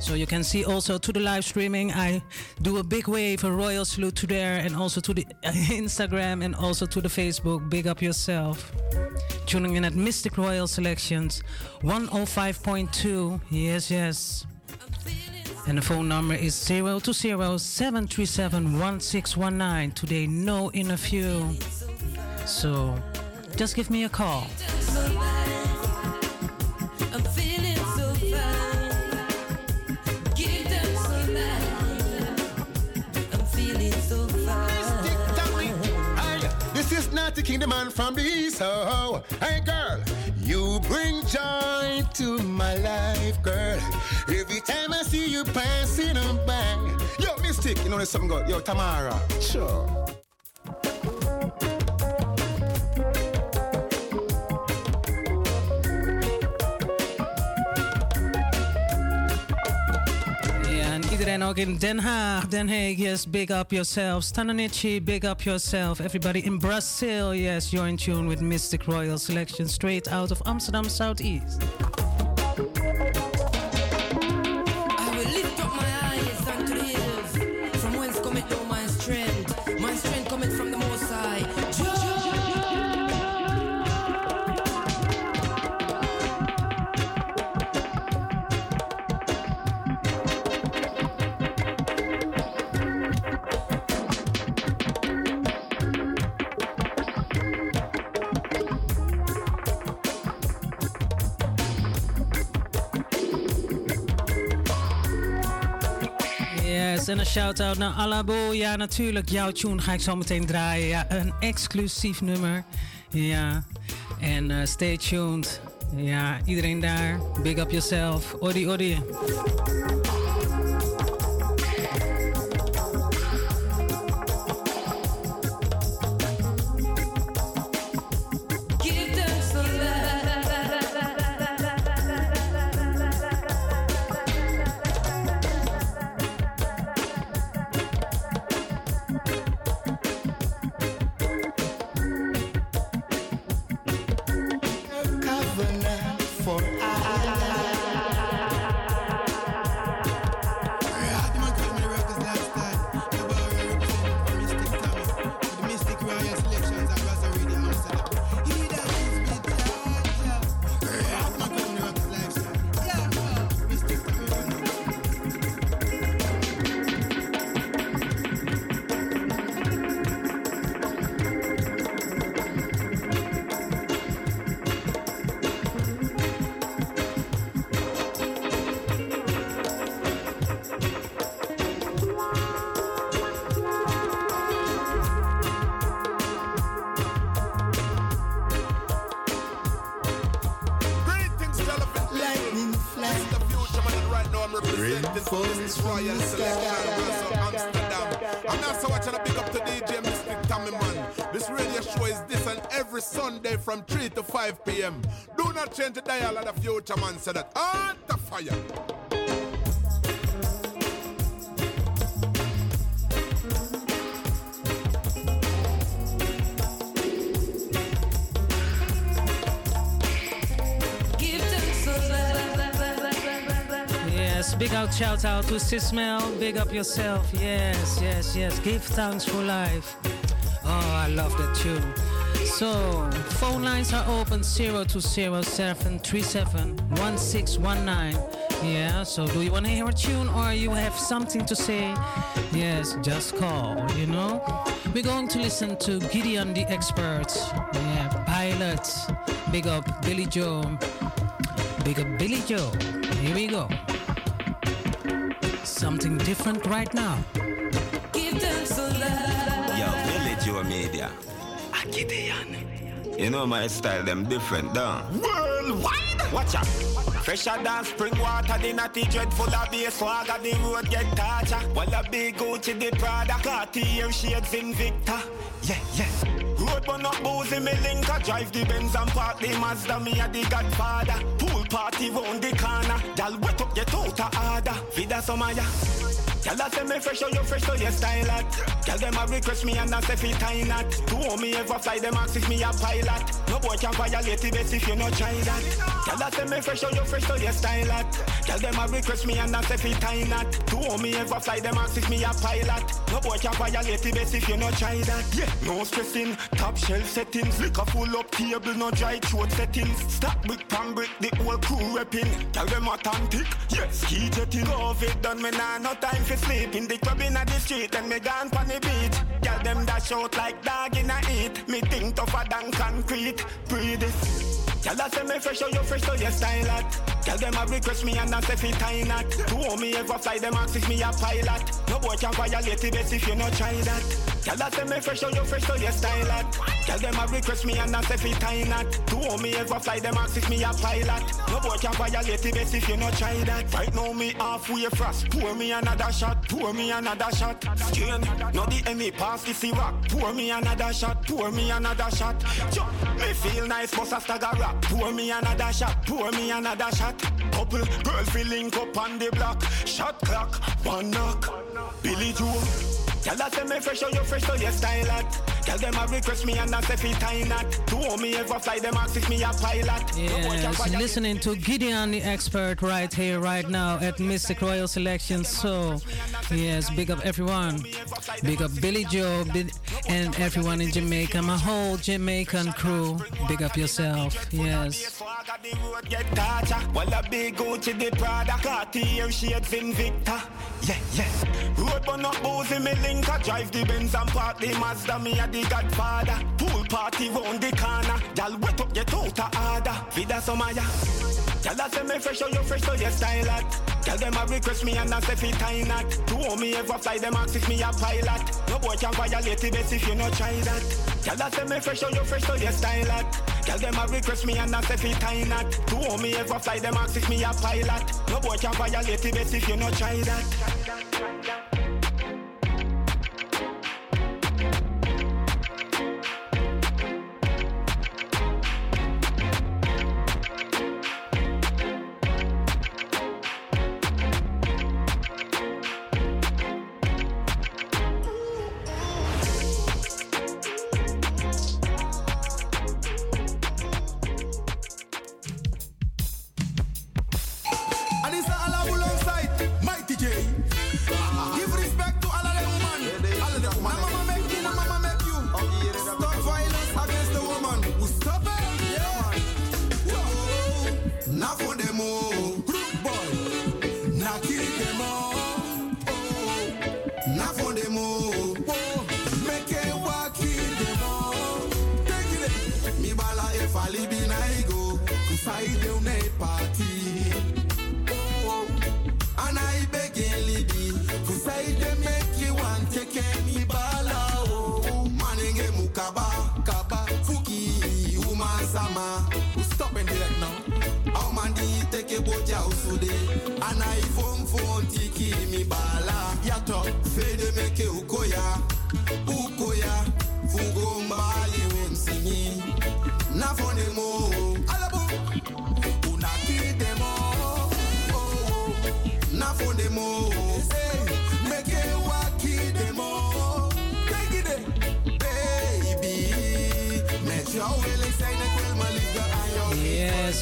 So you can see also to the live streaming, I do a big wave, a royal salute to there, and also to the Instagram and also to the Facebook. Big up yourself. Tuning in at Mystic Royal Selections, one oh five point two. Yes, yes. And the phone number is zero two zero, seven three seven, one six one nine. Today, no interview. So just give me a call. The kingdom man from the east, oh, hey girl, you bring joy to my life, girl. Every time I see you passing on by, yo, Mystic, you know there's something good, yo, Tamara, sure. iedereen ook in Den Haag. Den Haag, yes, big up yourself. Stanonici, big up yourself. Everybody in Brazil, yes, you're in tune with Mystic Royal Selection straight out of Amsterdam Southeast. En een shout-out naar Alabu. Ja, natuurlijk. Jouw tune ga ik zo meteen draaien. Ja, een exclusief nummer. Ja. En uh, stay tuned. Ja, iedereen daar. Big up yourself. Odi, odi. From three to five p.m. Do not change the dial of the future man, so that on the fire. Big out, shout out to Sismel. Big up yourself. Yes, yes, yes. Give thanks for life. Oh, I love that tune. So, phone lines are open zero two zero, seven three seven, one six one nine. Yeah, so do you want to hear a tune or you have something to say? Yes, just call, you know. We're going to listen to Gideon the Expert. Yeah, Pilot. Big up Billy Joe. Big up Billy Joe. Here we go. Something different right now. Give them some love. Yo, Billy Joe Media. Gideon. You know my style, them different, though. Worldwide! Watch out! Fresher than spring water, the natty dreadful of the swagger, the road get torture. While a big Gucci, the Prada, Cartier shades in Victor. Yeah, yeah. Road burn up boozy, me linker, drive the Benz and park the Mazda, me a the Godfather. Pool party round the corner, y'all wet up your total order. Vida Somaya. Y'all a say me fresh or you fresh to your style at. Y'all dem a request me and a say fi tie knot. Two of me ever fly dem ask if me a pilot. No boy can violate the best if you no try that. Y'all a say me fresh or you fresh to your style at. Y'all dem a request me and a say fi tie knot. Two of me ever fly dem ask if me a pilot. No boy can violate the best if you no try that. Yeah, no stressing, top shelf settings. Liquor full up table, no dry throat settings. Stop brick, pan brick, the whole crew repping. Y'all dem authentic, yeah, ski jetting. COVID done me nah no time for sleep in the club in the street and me gone on the beach. Tell them dash out like dog in a heat. Me think tougher than concrete. Breathe it. Y'all a say me fresh or you fresh to your style at. Y'all dem a request me and a say fi tie knot. Two of me ever fly dem ask if me a pilot. No boy can violate the best if you no try that. Y'all a say me fresh or you fresh to your style at. Y'all dem a request me and a say fi tie knot. Two of me ever fly dem ask if me a pilot. No boy can violate the best if you no try that. Right now me halfway frost. Pour me another shot. Pour me another shot. Strain. Now the enemy pass this rock. Pour me another shot. Pour me another shot. Jump. Me feel nice, must a stagger. Pour me another shot, pour me another shot. couple. Girl feeling up on the block. Shot clock, one knock. Billy Joel. Tell us them me fresh or you fresh or you style at. Tell them I request me and I say fit time not. Do all me ever fly them and fix me a pilot. Yes, listening to Gideon the Expert right here, right now at Mystic Royal Selections. So, yes, big up everyone. Big up Billy Joe and everyone in Jamaica. My whole Jamaican crew. Big up yourself. Yes. Well, a big go to the Prada Cartier shade Victor. Yeah, yeah. Road but not boozy me link. I drive the Benz and park the Mazda. Me at the Godfather. Pool party round the corner. Y'all wet up your total order. Vida Somaya. Y'all a say me fresh or you fresh or you style at. Tell them I request me and I say fit I not. Do all me ever fly them ask if me a pilot. No boy can violate the best if you no try that. Y'all a say me fresh or you fresh or you style at. Tell them I request me and I say fit I not. Do all me ever fly them ask if me a pilot. No boy can violate the best if you no try that.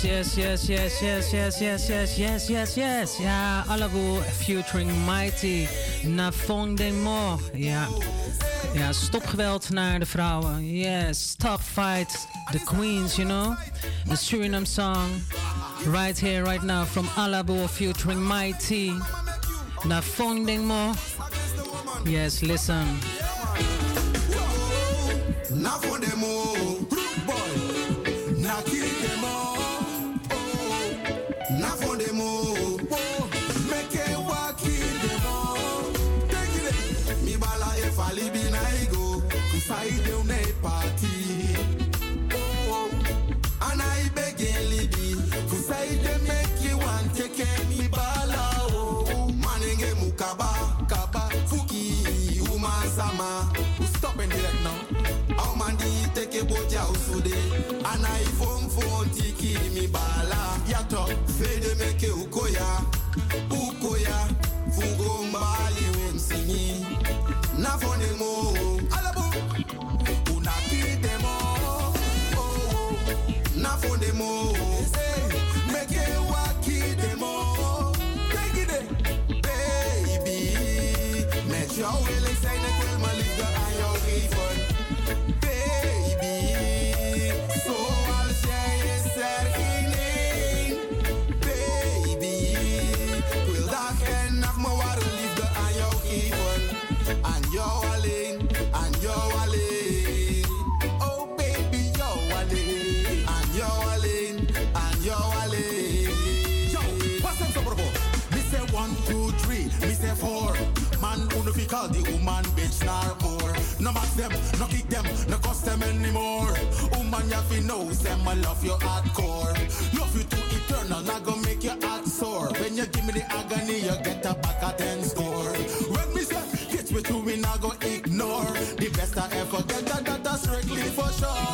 Yes, yes, yes, yes, yes, yes, yes, yes, yes. Ja, Alabu featuring Mighty Nafon. Ja. Ja, stop geweld naar de vrouwen. Yes, stop fight the queens, you know. The Suriname song. Right here, right now from Alabu featuring Mighty Nafon. Yes, listen. And I phone phone tiki mi bala yato fede meke ukoya ukoya fugo mbali wemsini na phone mo alabo unakide mo oh na phone mo meke wakide mo take it baby make your will say na kwel maliga ayo give. Call the woman bitch narcore. No match them, no kick them, no cuss them anymore. Woman ya fi know, them I love you hardcore. Love you to eternal, I gon' make your heart sore. When you give me the agony, you get a back at ten score. When me say, get with you, we not gon' ignore. The best I ever get, that, that, that's strictly for sure.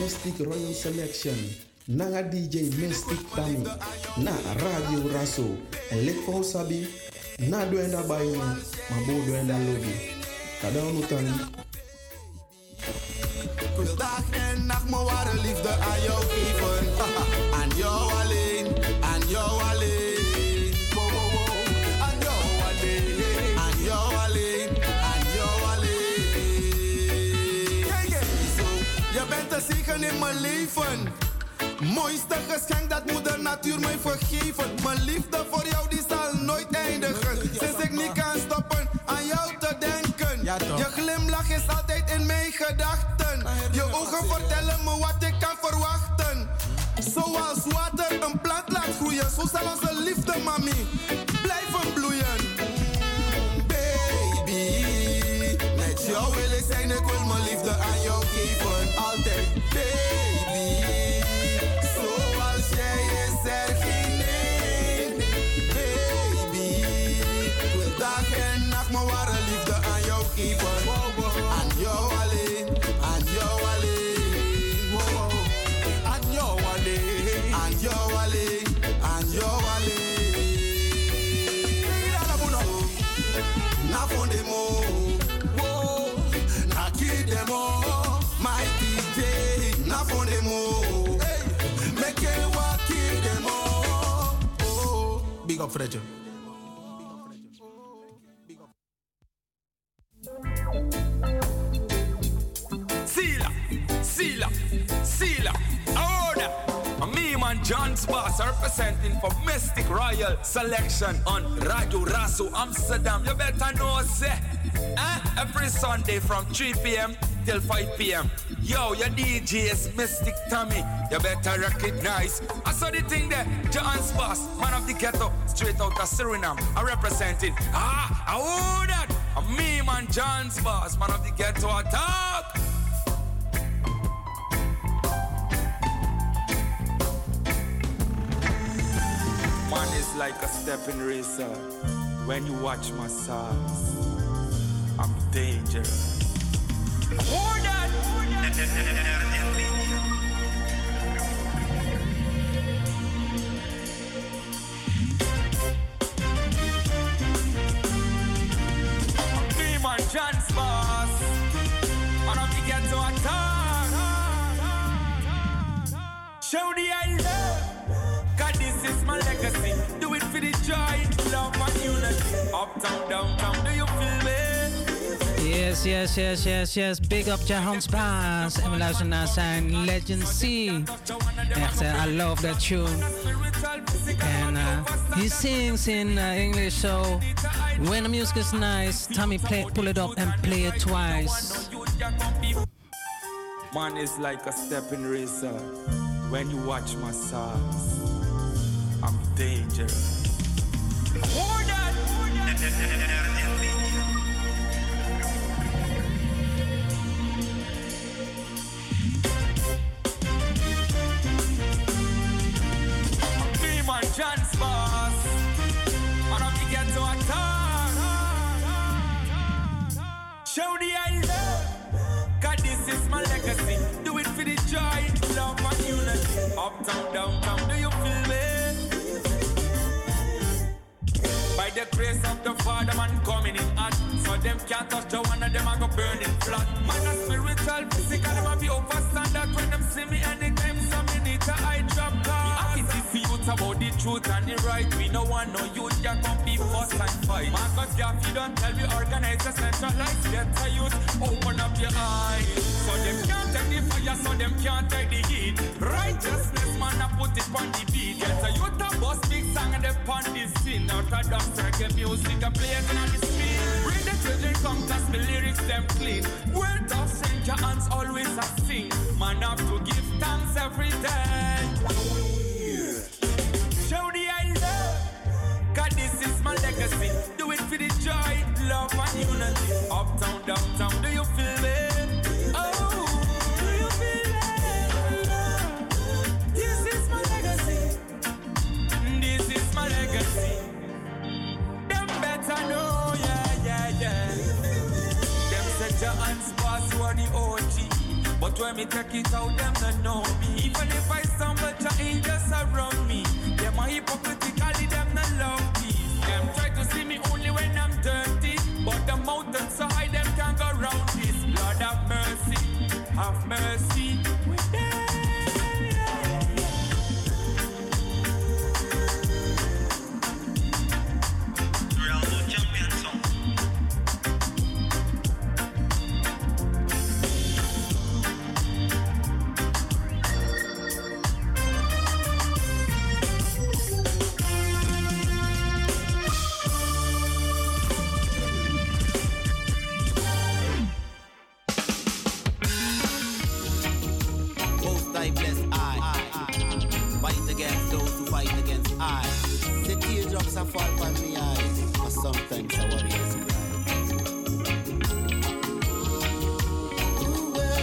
Mystic Royal Selection. nanga D J Mystic Tami, na Radio Razo, en lekko sabi, na duenda bayoni, ma bo duenda lobby. Kadang Lutan. Kus dag en nacht, mijn ware liefde aan jou geven. Aan jou alleen, aan jou alleen. Zegen in mijn leven, mooiste geschenk dat moeder natuur mij vergeven. Mijn liefde voor jou die zal nooit eindigen, sinds ik niet kan stoppen aan jou te denken. Je glimlach is altijd in mijn gedachten, je ogen vertellen me wat ik kan verwachten. Zoals water een plant laat groeien, zo zal onze liefde, mami, blijven bloeien. Baby, met jou wil ik zijn, ik wil mijn liefde aan jou geven, altijd. Big up Fredje. Sila, Sila, Sila, Aona. Me man Jonsboss representing for Mystic Royal Selection on Radio Razo Amsterdam. You better know us, eh? Every Sunday from three p.m. till five p.m. Yo, your D J is Mystic Tommy. You better recognize. I saw the thing there, Jonsboss, man of the ghetto, straight out of Suriname. I represent it. Ah, I owe that. Me, man, Jonsboss, man of the ghetto, I talk. Man is like a stepping racer. When you watch my songs, I'm dangerous. Order! Demon Jonsboss, one of the ghetto attack. Show the I love, God, this is my legacy. Do it for the joy, love and unity. Uptown, downtown, do you feel me? Yes, yes, yes, yes, yes. Big up Jonsboss. En we luisteren naar zijn Legend C. Echt, uh, I love that tune. And uh, he sings in uh, English, so when the music is nice, Tommy play, pull it up and play it twice. Man is like a stepping racer. When you watch my songs, I'm dangerous. Jonsboss, one of the ghetto attack. Show the I love, God, this is my legacy. Do it for the joy, love and unity. Uptown, downtown, do you feel me? By the grace of the Father, man coming in hot. So them can't touch the one of them, I go burning flat. Man a spiritual, physical, them a be overstand that when them see me anytime, some minute I drop God. About the truth and the right, we no one, no youth that come be fuss and fight. Marcus Garvey don't tell we organize a centralized ghetto youth. Open up your eyes, so them can't take the fire, so them can't take the heat. Righteousness man, I put it on the beat. Ghetto youth a boss big song and they pon the scene. Orthodox reggae music a playing on the screen. Bring the children come class, me lyrics them clean. Word of Saint your hands always a sing. Man have to give thanks every day. Show the I love, God, this is my legacy. Do it for the joy, love and unity. Uptown, downtown, do you feel it? Oh, do you feel it? This is my legacy. This is my legacy. Them better know, yeah, yeah, yeah. Them set your hands, boss, you are the O G. But when me take it out, them don't know me. Even if I stumble, giant just around me. Them are hypocritically, them don't love me. Them try to see me only when I'm dirty, but the mountains so high, them can't go round this. Lord have mercy, have mercy with them.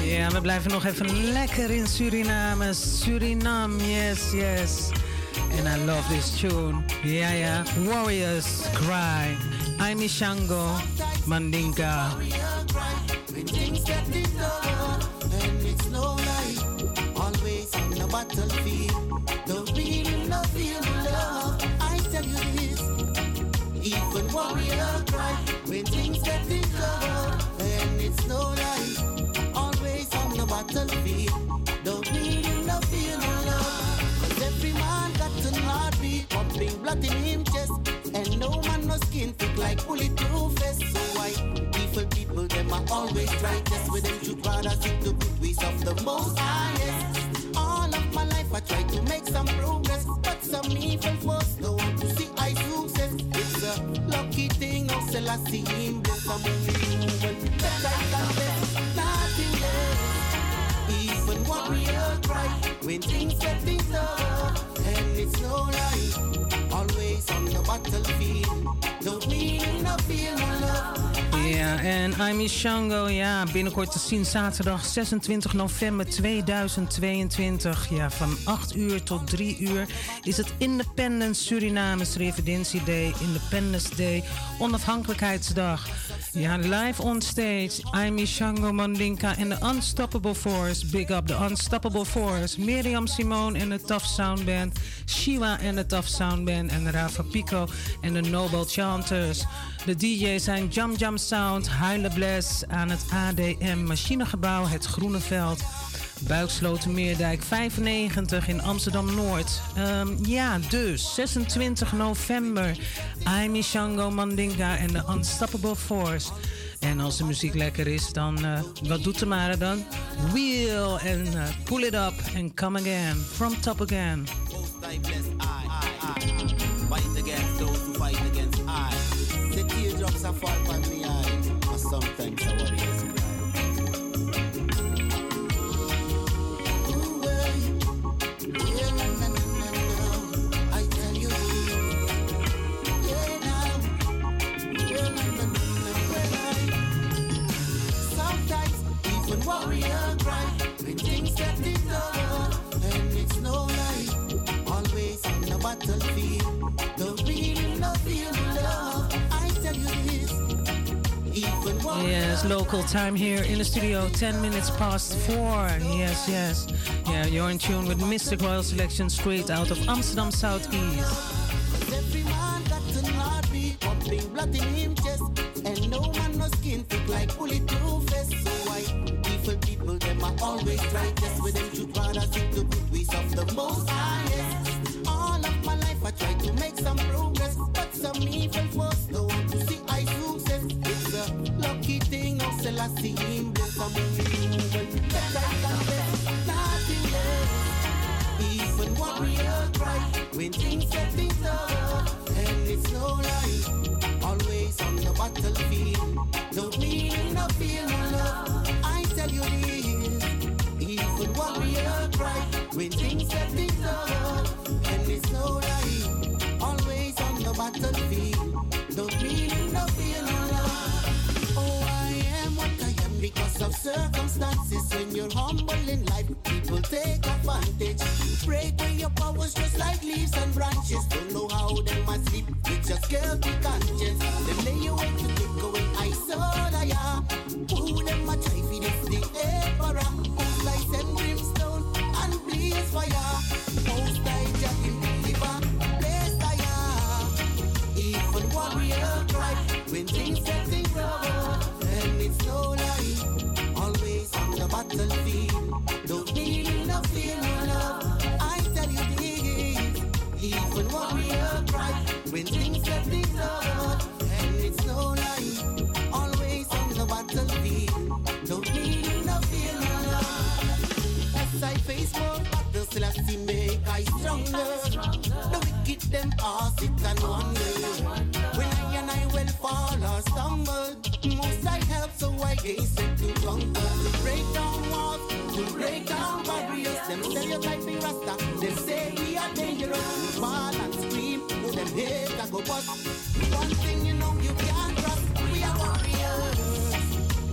Ja, we blijven nog even lekker in Suriname. Suriname, yes, yes. And I love this tune. Ja, ja. Warriors Cry. I'm Ishango Mandinga. Always on the battlefield, the real love, feel love. I tell you this, even warrior cry when things get difficult, and it's no life. Always on the battlefield, the real love, feel love. 'Cause every man got an heartbeat, pumping blood in him chest, and no man no skin thick like bulletproof vest. So why evil people them are always trying test with them to rather seek the good ways of the Most Highest. All of my life I try to make some progress, but some evil force don't want to see I success. It's a lucky thing, oh Selassie, him blow for me. But I can't let nothing less. Even warrior cry when things get things up, and it's no life. Always on the battlefield, don't mean no feel no love. Ja, en I'm Ishango, ja, binnenkort te zien zaterdag zesentwintig november tweeduizend tweeëntwintig. Ja, van acht uur tot drie uur is het Independence Surinames Revidentie Day, Independence Day, Onafhankelijkheidsdag. Ja, live on stage, I'm Ishango Mandinga en The Unstoppable Force. Big up The Unstoppable Force. Miriam Simone en de Tough Sound Band. Shiwa en de Tough Sound Band. En Rafa Pico en de Noble Chanters. De D J's zijn Jam Jam Sound, Huilenbles aan het A D M Machinegebouw, het Groeneveld, Buikslotermeerdijk vijfennegentig in Amsterdam-Noord. Um, ja, dus zesentwintig november. I'm Ishango Mandinga en The Unstoppable Force. En als de muziek lekker is, dan uh, wat doet Tamara dan? Wheel en uh, pull it up and come again, from top again. Teardrops are fall by me eye, or sometimes I worry as you cry. Ooh, yeah, yeah, na, na, na, na, I tell you, yeah, now, yeah, na, na, na, na, na. Sometimes even warrior cry when things get difficult, and it's no life. Always on the battlefield, the real no feel love. Yes, local time here in the studio, ten minutes past four. Yes, yes. Yeah, you're in tune with Mystic Royal Selection straight out of Amsterdam Southeast. Every man got an heartbeat, pumping blood in him chest, and no man no skin thick like bulletproof vest. So why evil people them are always trying test with them to rather seek the good ways of the Most Highest. All of my life I try to make some progress, but some evil force don't want to see I success. It's a lucky thing, oh Selassie, him blow for me. But I can't let nothing less. Even warrior cry when things get things up, and it's no life. Always on the battlefield, don't mean no feel no love. I tell you this, even warrior cry when things get things up. It's no life, always on the battlefield, don't feel no feeling love. Oh, I am what I am, Most I help, so I ain't sick too long. To break down walls, to break down barriers. Them stereotypes me Rasta, them say we are dangerous. We fall and scream, oh them hate I go bust. One thing you know you can't trust, we are warriors.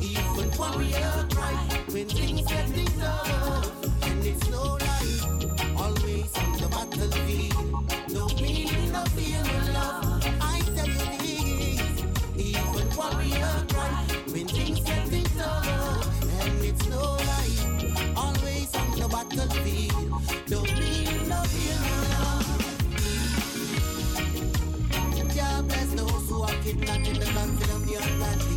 Even warrior cry when things get things up. And it's no life, always on the battlefield. No meaning, no fear, no love. I tell you this, even warrior cry when things get things up. And it's no life, always on the battlefield. No meaning, no fear, no love. God bless those who are kidnapped in the country of the ungodly.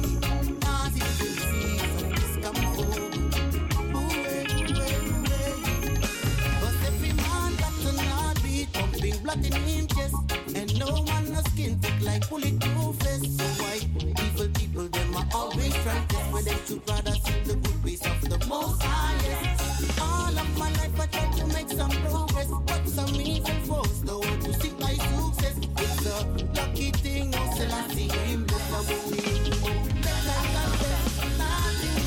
Blood in him chest, and no one no skin thick like bulletproof vest. So why evil people them are always trying to where them two brothers in the good ways of the Most Highest. All of my life I tried to make some progress, but some evil force no one to seek my success. It's a lucky thing, oh Selassie, him bless my booty. Let I confess, nothing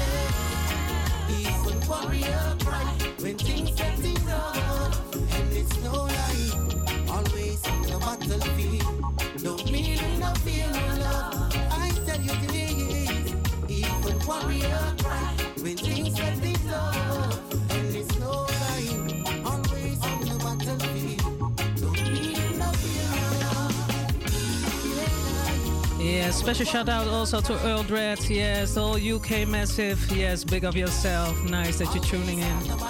less. Even warrior cry when things get things up, and it's no lie. Always on the battlefield, no meaning, no fear, no love. I tell you this, even warrior cry when things get things up, and it's no lie. Always on the battlefield, no meaning, no fear, no love. Yeah, special shout out also to Earl Dread. Yes, all U K massive. Yes, big up yourself. Nice that you're tuning in.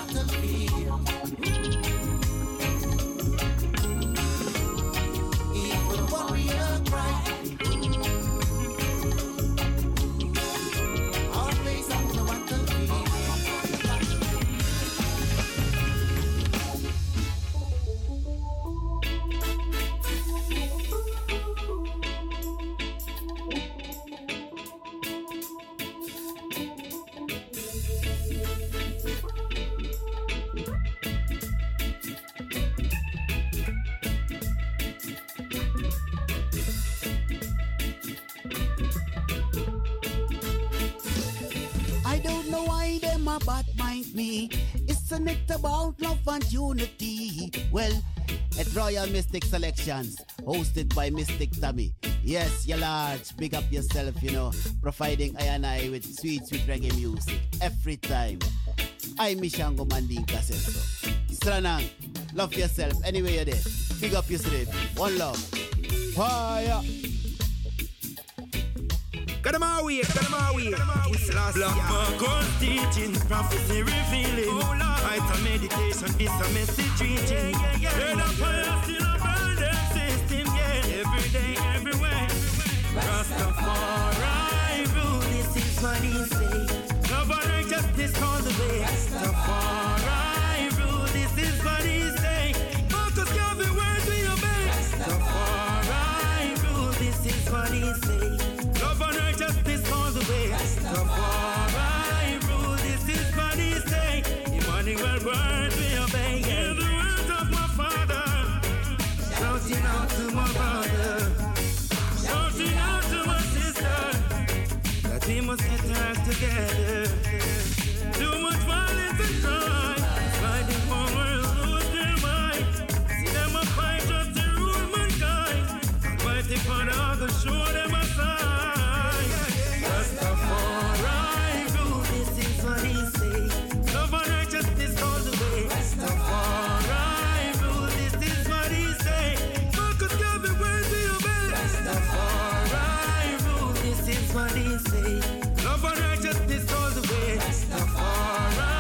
Royal Mystic Selections, hosted by Mystic Tommy. Yes, you large, big up yourself, you know, providing I and I with sweet, sweet reggae music every time. I'm Ishango Mandinga says so. Stranang, love yourself, anyway you're there. Big up yourself, one love. Fire! Got them away, got them away. It's last year. Black Buckles teaching, prophecy revealing. It's a meditation, it's a message reaching. They're the fire still a burning system, yeah. Every day, everywhere. Rastafari rule, this is what he says. Love and righteousness all the way. Rastafari rule, this is what he says. Marcus Garvey words we obey. Rastafari rule, this is what he says. Love and righteousness all the way. Rastafari rule, this is what he says. Well, words we obey. Hear the words of my father, shouting out to my mother, shouting out to my sister, that we must get her together. Too much violence and crime, why the farmers lose their mind? See them a fight just to rule mankind. Almighty Father, show them a sign. Just a foray, do this is what he says. Love and righteousness all the way. Rastafari rule, this is what he say. Marcus Garvey, where do you obey? Rastafari rule, this is what he say. Love and righteousness all the way. Rastafari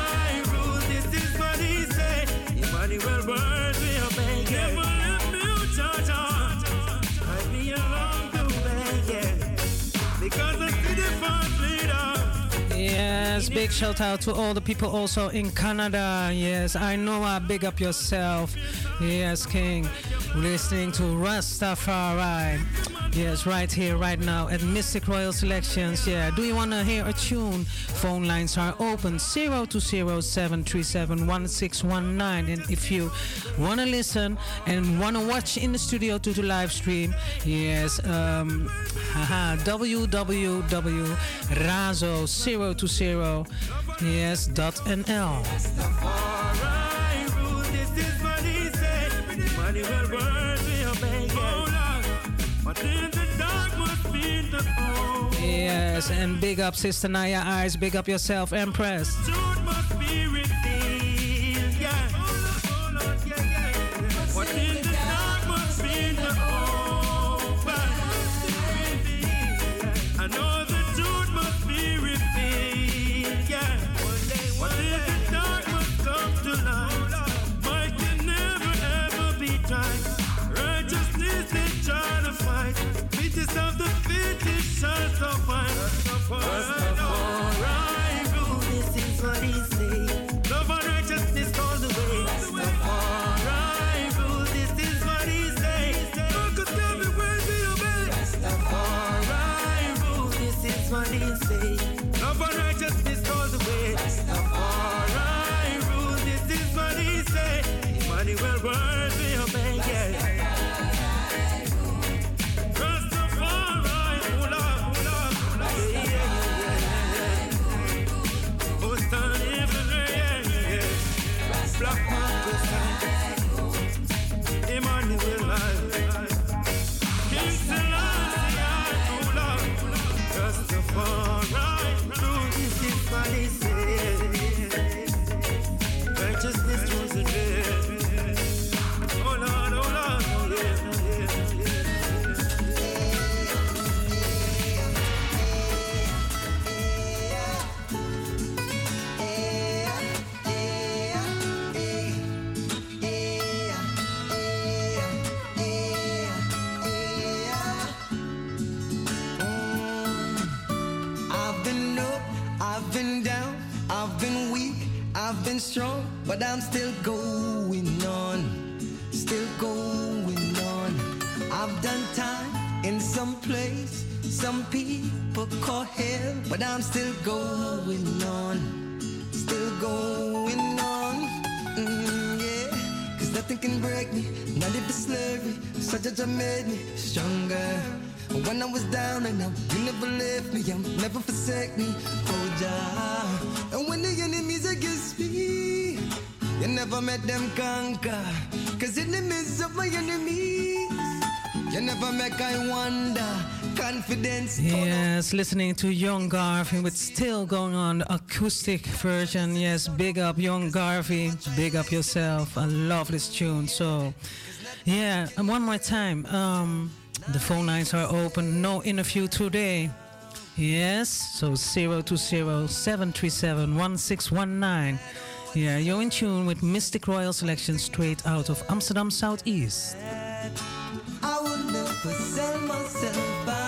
rule, this is what he say. Emmanuel, where do you obey? Never let me out, Jaja. I'll be along the way, yeah. Because I see the first leader. Yes, big shout out to all the people also in Canada. Yes, I know I big up yourself. Yes, King. Listening to Rastafari. Yes, right here, right now at Mystic Royal Selections. Yeah, do you want to hear a tune? Phone lines are open zero two zero, seven three seven, one six one nine. And if you want to listen and want to watch in the studio to the live stream, yes, um, haha, w w w dot razo zero two zero yes, dot N L. Money will burn me up and get it. Yes, and big up Sister Naya Eyes, big up yourself, Empress. But I'm still going on, still going on. I've done time in some place, some people call hell, but I'm still going on, still going on. Mm, yeah, cause nothing can break me, not even slavery. Such as I made me stronger. When I was down and out, you never left me, you'll never forsake me. Oh, yeah. And when the enemies against me, you never made them conquer. Cause in the midst of my enemies, you never make I wonder. Confidence. Yes, listening to Young Garvey with Still Going On, the acoustic version. Yes, big up Young Garvey, big up yourself. I love this tune. So, yeah, and one more time. Um, The phone lines are open. No interview today. Yes, so zero two zero, seven three seven, one six one nine. Yeah, you're in tune with Mystic Royal Selection straight out of Amsterdam Southeast. I will never sell myself out.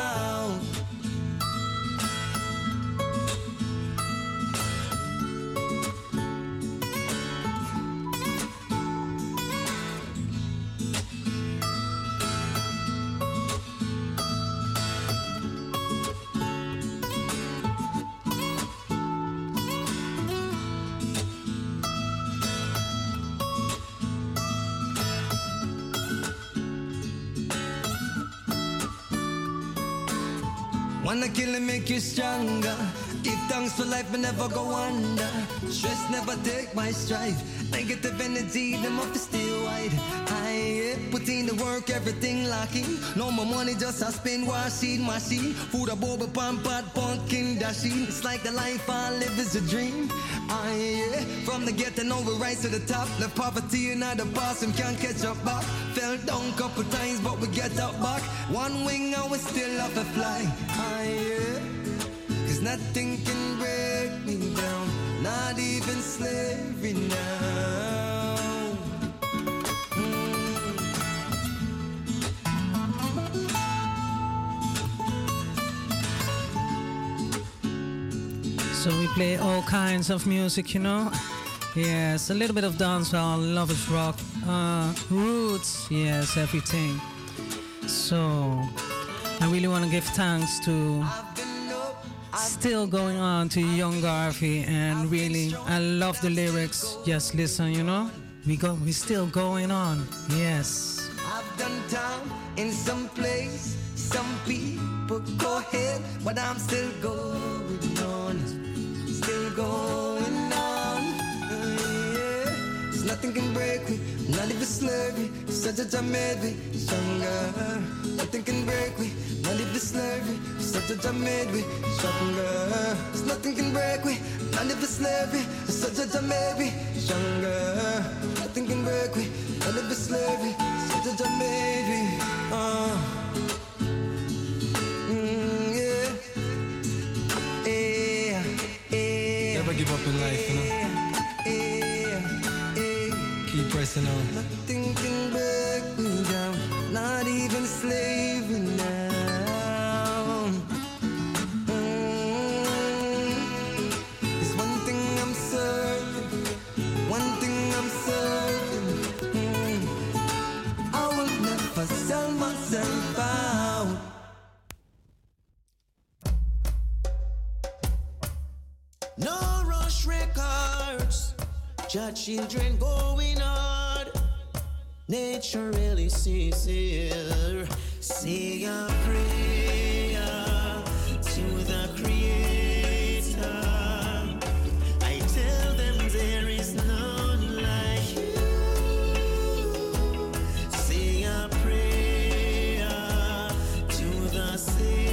Wanna kill and make you stronger. Give thanks for life but never go under. Stress never take my strife. Negative energy, them off is still wide. I put in the work, everything lacking. No more money, just I spend washing machine. Food a boba pampad, pumpkin dashing. It's like the life I live is a dream. I from the ghetto, now we rise to the top. The poverty and the bottom can't catch up back. Fell down couple times, but we get up back. One wing, I was still up a fly. Higher, cause nothing can break me down, not even slavery now. Mm. So we play all kinds of music, you know. Yes, a little bit of dancehall, lovers rock, uh, roots, yes, everything. So. I really want to give thanks to still going on to Young Garvey, and really I love the lyrics. Just listen, you know, we go, we still going on. Yes. I've done time in some place, some people go ahead, but I'm still going on, still going on. Yeah. So nothing can break me, not even slavery. Such a time made me stronger. Nothing can break me, not even slavery. Such a time made me stronger. So nothing can break me, not even slavery. Such a time made me stronger. Nothing can break me, not even slavery. Such a time made me. Uh. Give up in life, you know. Yeah, yeah, yeah. Keep pressing on. Nothing can break me down, not even slavery now. Mm-hmm. There's one thing I'm certain, one thing I'm certain. Mm-hmm. I will never sell myself out. Records, judge children going hard. Nature really sees here. Say a prayer to the Creator. I tell them there is none like you. Say a prayer to the Savior.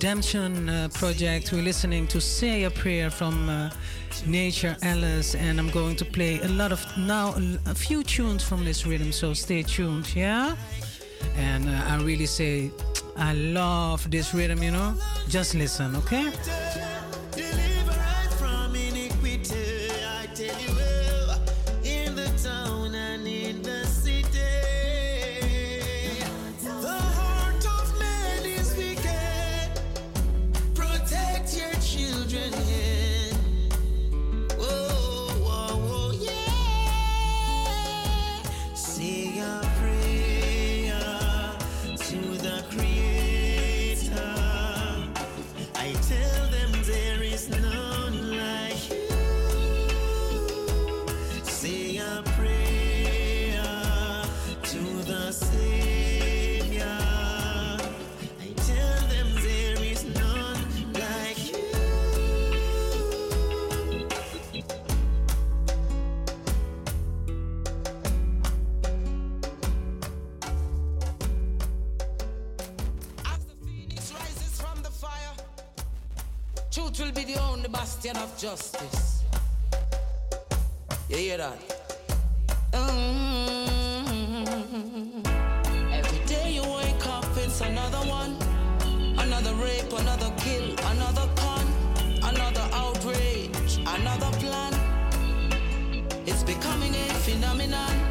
Redemption uh, Project. We're listening to Say a Prayer from uh, Nature Alice, and I'm going to play a lot of now a few tunes from this rhythm, so stay tuned, yeah? And uh, I really say I love this rhythm, you know? Just listen, okay? Justice. You hear that? Mm-hmm. Every day you wake up, it's another one. Another rape, another kill, another con, another outrage, another plan. It's becoming a phenomenon.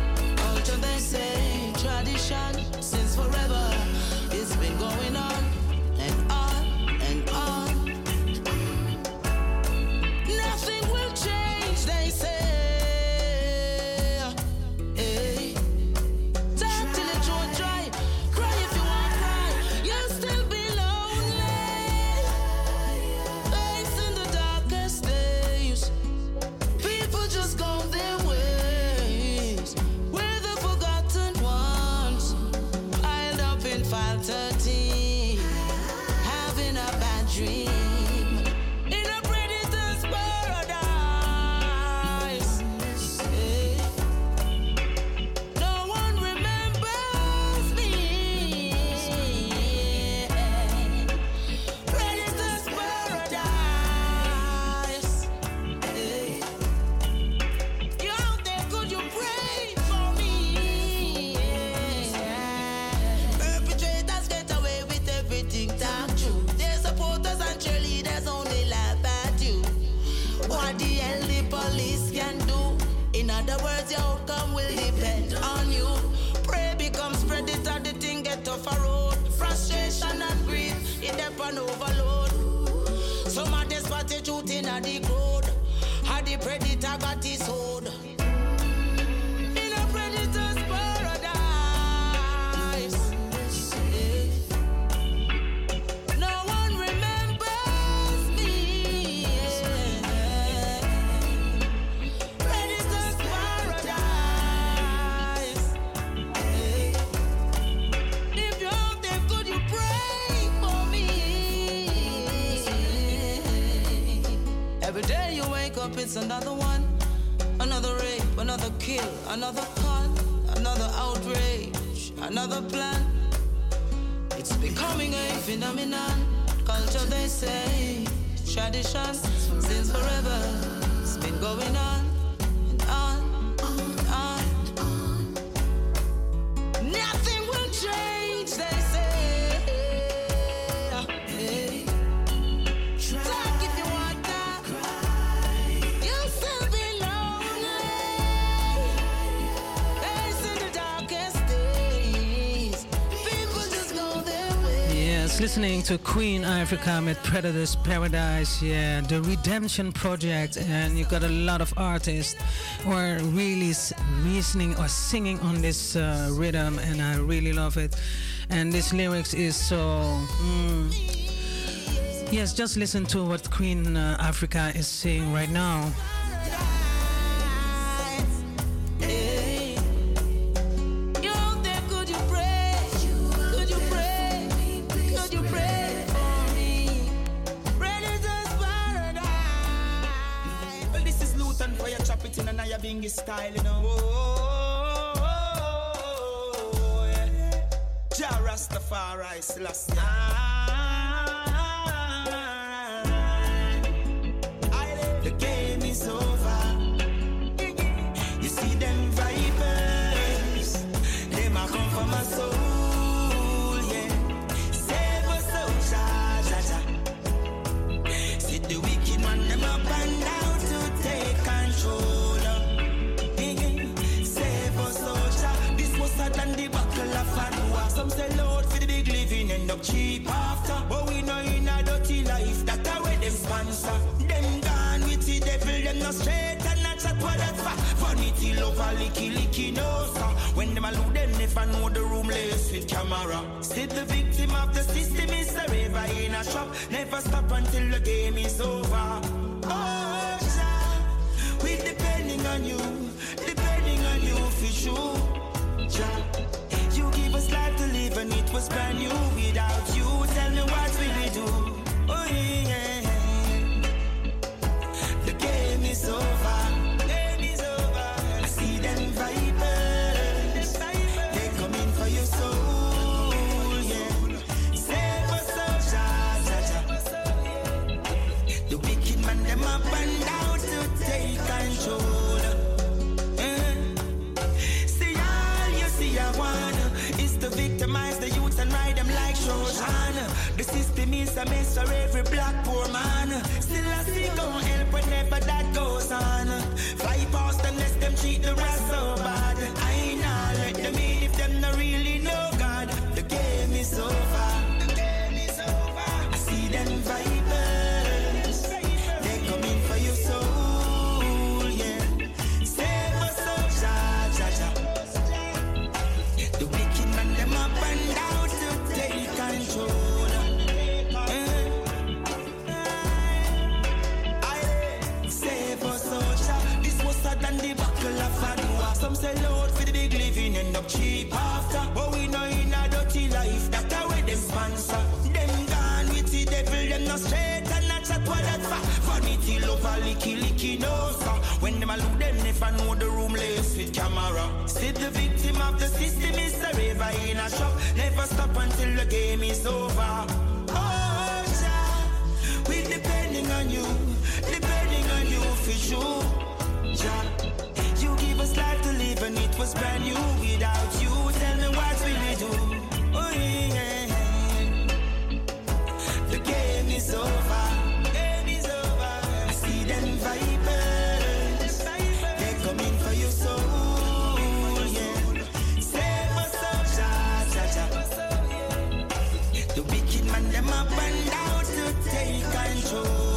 faculty, having a bad dream in a predator's paradise. Yeah. No one remembers me. Yeah. Predator's paradise. Yeah. You out there, could you pray for me? Yeah. Perpetrators get away with everything damn true. Their supporters and cheerleaders only laugh at you. What the hell the police can do? In other words, your outcome will depend on you. Prey becomes predator, the thing get off a road. Frustration and grief, it depend overload. Some of the spot they shooting at the road. How the predator got his hold. In a predator's paradise. No one remembers me. Predator's paradise. If you're out there, could you pray for me? Every day you wake up, it's another one. Another rape, another kill, another con, another outrage, another plan. It's becoming a phenomenon. Culture, they say, tradition, since forever. It's been going on and on and on. Nothing will change, they say. Talk if you want that. You'll still be lonely. Days in the darkest days. People just go their way. Yes, listening to Queen Africa with Predators Paradise, yeah, the Redemption Project, and you got a lot of artists who are really s- reasoning or singing on this uh, rhythm, and I really love it. And this lyrics is so. Mm, yes, just listen to what Queen uh, Africa is saying right now. You out there, could you pray? Could you pray? Could you pray for me? Predators paradise. Well, this is Lutan Fyah, chop it in an Ayabingi style, you know. Oh, oh, oh, oh, oh, yeah. Jah Rastafari Selassie. The game is over. You see them vipers, they might come for my soul, yeah. Save us, oh, Jah, Jah, Jah. See the wicked man, them up and down to take control. Yeah. Save us, oh, Jah. This was sad and the buckle of fan war. Some sell out for the big living, end up cheap after. But we know in a dirty life, that a way them sponsor. Them gone with the devil, them not straight and not chat for that far. Vanity love a licky licky no sir. When them a look, them never know the room laced with camera. Still the victim of the system is a river in a shop. Never stop until the game is over. Oh, Jah, we depending on you, depending on you for sure. Jah, you give us life to live and it was brand new. Without you, tell me what will we do? Oh yeah. Game is over. Game is over. I see them vipers. They coming for your soul. Yeah. Save us, oh Jah, Jah, Jah. The wicked man them up and down to take control. Yeah. See all you see, I wanna is to victimize the youth and ride them like Trojan. The system is a mess for every black poor man. Still I see gon' help whenever that goes on. Fly past them, let them treat the rest so bad. I ain't not let them in if them not really know God. The game is over. The game is over. I see them vipers. They coming for your soul, yeah. Save us, oh Jah, Jah, Jah. The wicked man them up and down to take control. Save us, oh Jah. This was sad and the buckle of a war. Some say straight and not chat what that fat. Vanity lover, licky, licky, no song. When them a look, them never know the room lace with camera. Still the victim of the system is the river in a shop. Never stop until the game is over. Oh, Jah, we depending on you, depending on you for sure. Jah, you give us life to live and it was brand new without you. Tell me what will we do? Oh, yeah. Game is over. Game is over. I see them vipers. They're coming for your soul. Yeah. Save us, oh Jah. The wicked man them up and down to take control.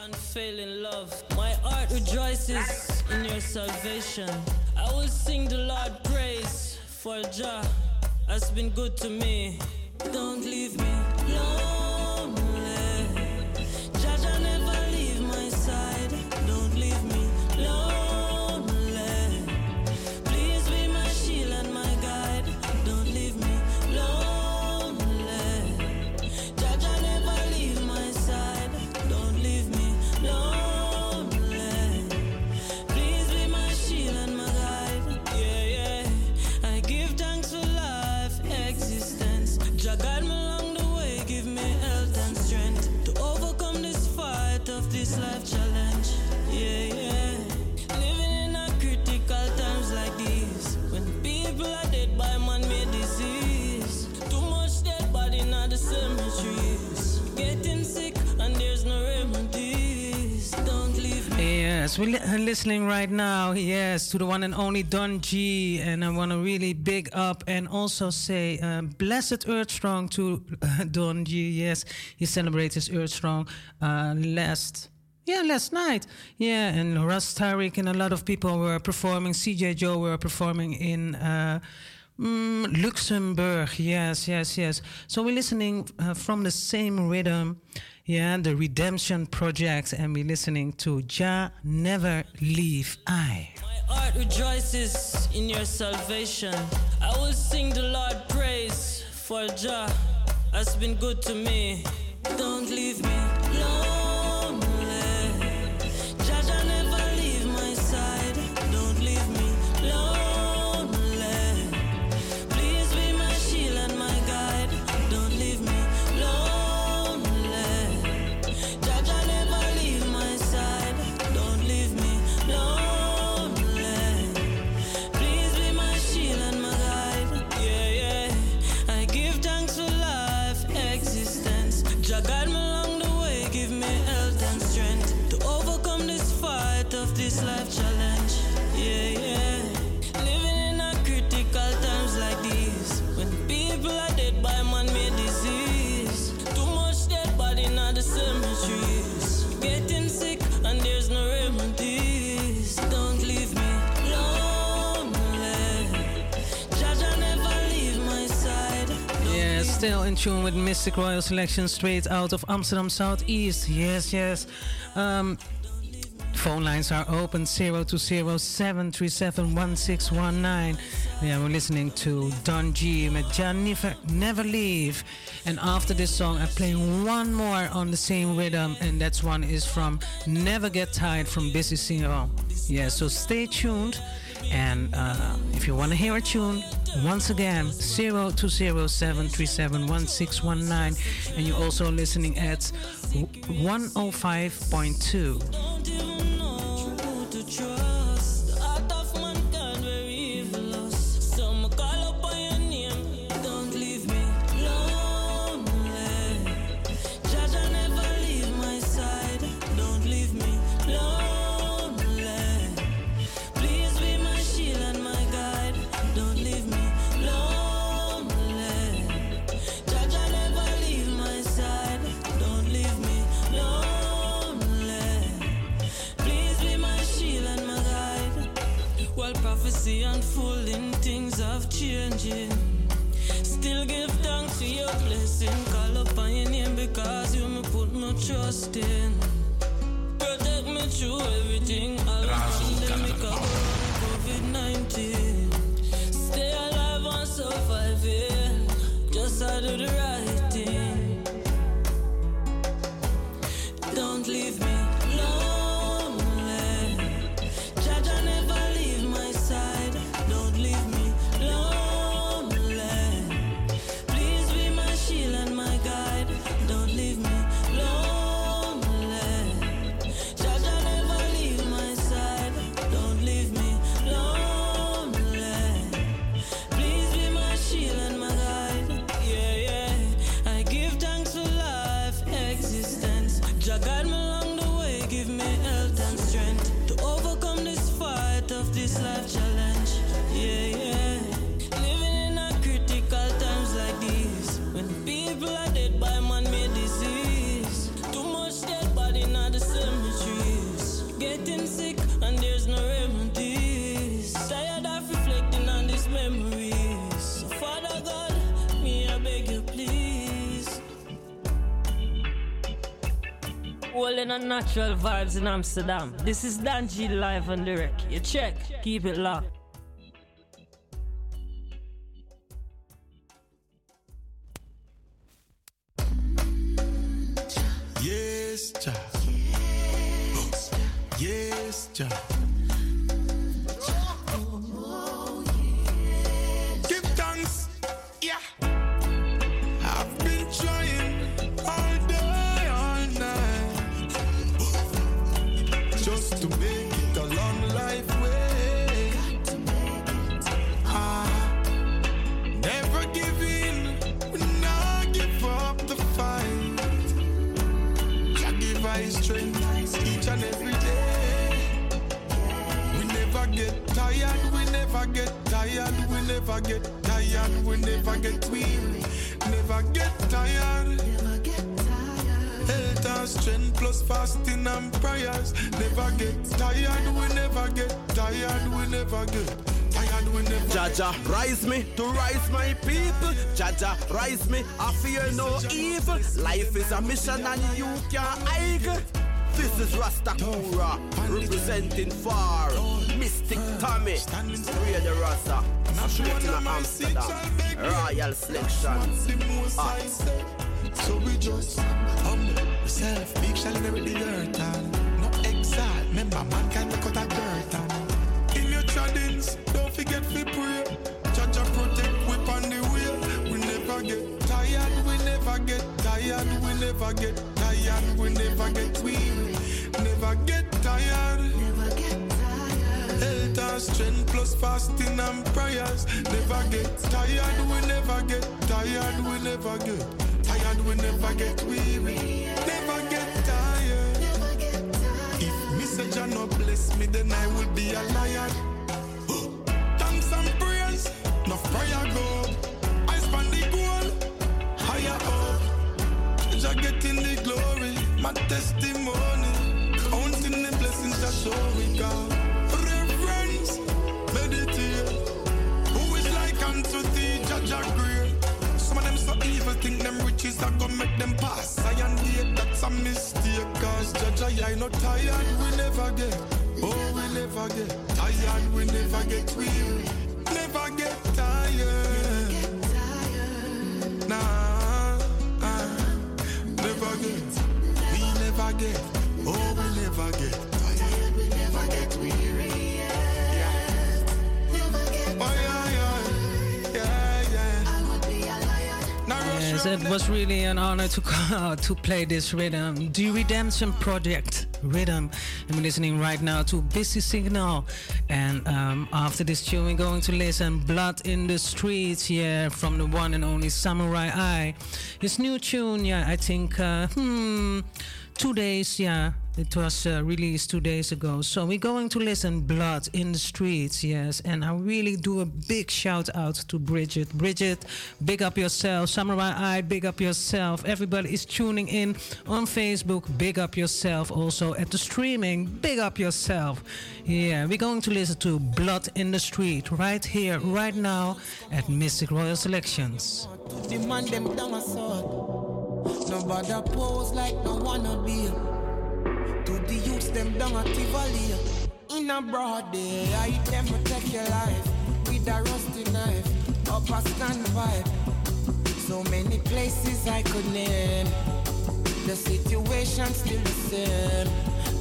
Unfailing love, my heart rejoices in your salvation. I will sing the Lord praise, for Jah has been good to me. Don't leave me lonely. Jah Jah never leave my side. Don't leave me lonely. Please be my shield and my guide. Don't leave me lonely. Jah Jah never leave my side. Don't leave me. Lonely. Please be my shield and my guide. Yeah, yeah. I give thanks for life, existence. Jah guide me along the way, give me health and strength to overcome this fight of this life challenge. Yeah, yeah. Living in a critical times like these, when people are dead by man-made disease, too much dead body not the cemeteries, getting sick and there's no remedy. Yes, we're li- listening right now, yes, to the one and only Don G. And I want to really big up and also say uh, blessed Earthstrong to uh, Don G. Yes, he celebrated his Earthstrong uh, last, yeah, last night. Yeah, and Russ Tariq and a lot of people were performing. C J Joe were performing in uh, mm, Luxembourg. Yes, yes, yes. So we're listening uh, from the same rhythm. Yeah, the Redemption Project, and we're listening to Jah Never Leave I. My heart rejoices in your salvation. I will sing the Lord praise, for Jah has been good to me. Don't leave me lonely. Jah Jah never leave my side. Don't leave me lonely. Please be my shield and my guide. Don't leave me lonely. This life challenge, yeah, yeah. Living in a critical times like these, when people are dead by man-made disease, too much dead body not the cemeteries, getting sick and there's no remedies. Don't leave me lonely. Jah Jah never leave my side. Don't yeah, still in tune with Mystic Royal Selection, straight out of Amsterdam Southeast. Yes, yes. Um. Phone lines are open, zero two zero, seven three seven, one six one nine. Yeah, we're listening to Don G with Jah Never, Never Leave. And after this song, I play one more on the same rhythm, and that one is from Never Get Tired from Busy Signal. Yeah, so stay tuned. And uh, if you want to hear a tune, once again, zero two zero, seven three seven, one six one nine. And you're also listening at one oh five point two. Trust the heart of mankind where evil lost. Some call up on your name. Don't leave me lonely. Jah Jah never leave my side. Don't leave me lonely. Please be my shield and my guide. Don't leave me lonely. Jah Jah never leave my side. Don't leave me lonely. While prophecy unfolding, things have changing. Still give thanks for your blessing. Call upon your name because you may put no trust in. Protect me you everything I love to make up COVID nineteen. Stay alive and survive it. Just I do the right thing. Don't leave me lonely. Jaja never leave my side. Don't leave me lonely. Please be my shield and my guide. Don't leave me lonely. Jaja never leave my side. Don't leave me lonely. Please be my shield and my guide. Yeah, yeah. I give thanks for life, existence. Jah guide me along the way, give me health and strength to overcome this fight of this life challenge. Yeah, yeah. Living in a critical times like these, when people are dead by man-made disease, too much dead body not the cemeteries, getting sick and there's no remedies. Tired of reflecting on these memories. So Father God, me I beg you please. All in a natural vibes in Amsterdam. This is Don G live and lyric. You check, keep it locked. Yes, Jah. Yes, Jah. Give thanks. Yeah. I've been trying all day, all night, just to make it a long life way. Ah, never give in, not give up the fight. Jah give us strength each and every day. We never get tired. We never get tired. We never get tired. We never get weary. Never get tired. Health and strength plus fasting and prayers. Never get tired. We never get tired. We never get tired. We never. Jaja, rise me to rise my people. Jaja, rise me. I fear no evil. Life is a mission and you can't hide. This is Rastakura representing far Mystic Tommy, Radio Razo, Amsterdam, Amsterdam, Royal Selections. So we just humble ourselves, big shall never be hurt and no exalt. Remember, mankind we cut a dirt and in your traditions, don't forget we pray. Judge and protect, whip on the wheel. We never get tired, we never get tired, we never get tired. We never get weary, never get tired. Never get tired. Health and strength plus fasting and prayers. Never get tired. We never get tired. We never get tired. We never get weary. Never get tired. Never get tired. If message and not bless me, then I will be a liar. Thanks and prayers, no prayer go. I span the goal higher up. I get in the glory, my testimony, counting the blessings I show we God. Reverence, meditate, who is like unto thee, judge a great. Some of them so evil, think them riches are gonna make them pass. I and hate, that's a mistake, cause judge I, I not tired, we never get, oh we never get, tired, we never get weary, never get tired, never get tired. Nah. Never get, we never get, oh we never get tired, we never get weary. Yeah. Never get oh yeah, yeah, yeah, yeah. I would be a liar. Yes, it was really an honor to uh, to play this rhythm, the Redemption Project rhythm. I'm listening right now to Busy Signal, and um, after this tune we're going to listen Blood in the Streets, yeah, from the one and only Samory I. His new tune, yeah, I think uh, hmm, two days, yeah, it was uh, released two days ago. So we're going to listen Blood in the Streets, yes, and I really do a big shout out to Bridget. Bridget, big up yourself. Samory I, big up yourself. Everybody is tuning in on Facebook, big up yourself. Also at the streaming, big up yourself. Yeah, we're going to listen to Blood in the Street right here, right now at Mystic Royal Selections. Demand them down a sword. Nobody pose like no wanna be. To the youths them down at Tivoli. In a broad day, I them protect your life with a rusty knife, up a standby. So many places I could name, the situation still the same.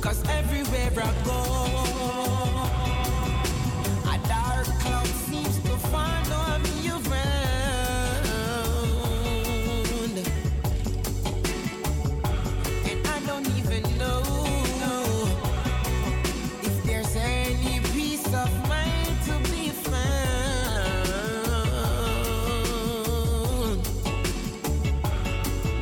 Cause everywhere I go, a dark cloud seems to follow me around, and I don't even know if there's any peace of mind to be found.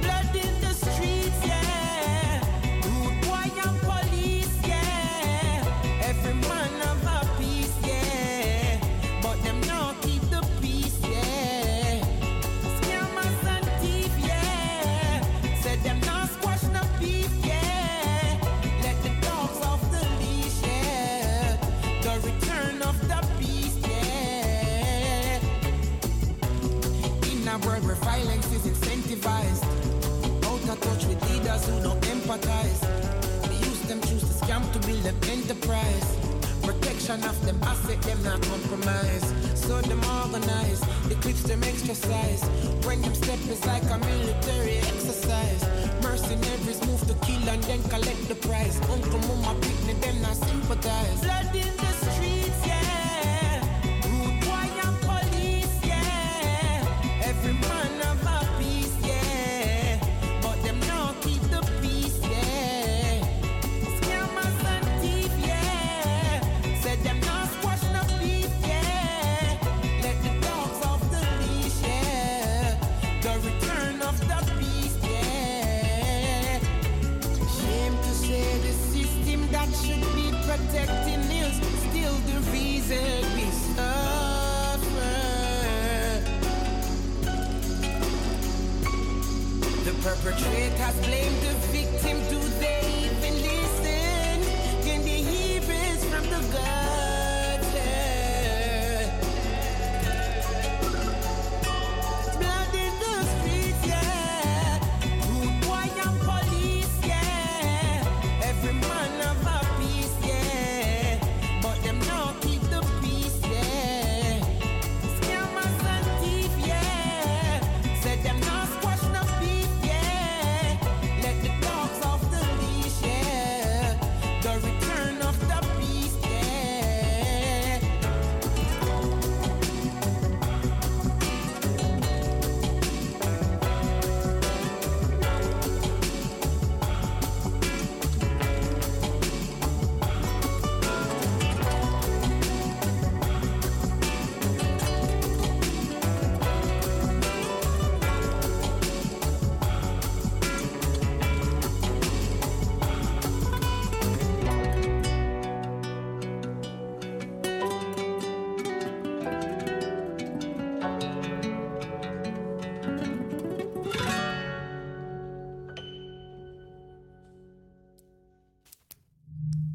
Blood in the streets, yeah. Rude boy and police, yeah. Every man have a piece, yeah. But them not keep the peace, yeah. Scammers and thief, yeah. Said them not squash the beef, yeah. Let the dogs off the leash, yeah. The return of the beast, yeah. In a world where violence is incentivized, out of touch with leaders who don't empathize. We use them, choose to scam to build an enterprise. Protection of them asset, them not compromise. So them organize, eclipse them exercise. When them step is like a military exercise. Mercenaries move to kill and then collect the prize. Uncle, mama, picnic, them not sympathize. Blood in the streets, yeah. Rude boy and police, yeah. Every man have a piece, yeah. But them not keep the peace, yeah. Scammers and thief, yeah. Said them not squash no beef, yeah. Let the dogs off the leash, yeah. The return of the beast, yeah. Shame to say the system that should be protecting us still the reason we suffer. The perpetrators blame the victim. Do they even listen? Can they hear us from the gutter? Blood in the streets, yeah. Rude boy and police, yeah. Every man have a piece, yeah. But them not keep the peace, yeah. Scammers and thief, yeah. Said them not squash no beef, yeah. Let the dogs off the leash, yeah. The return of the beast, yeah.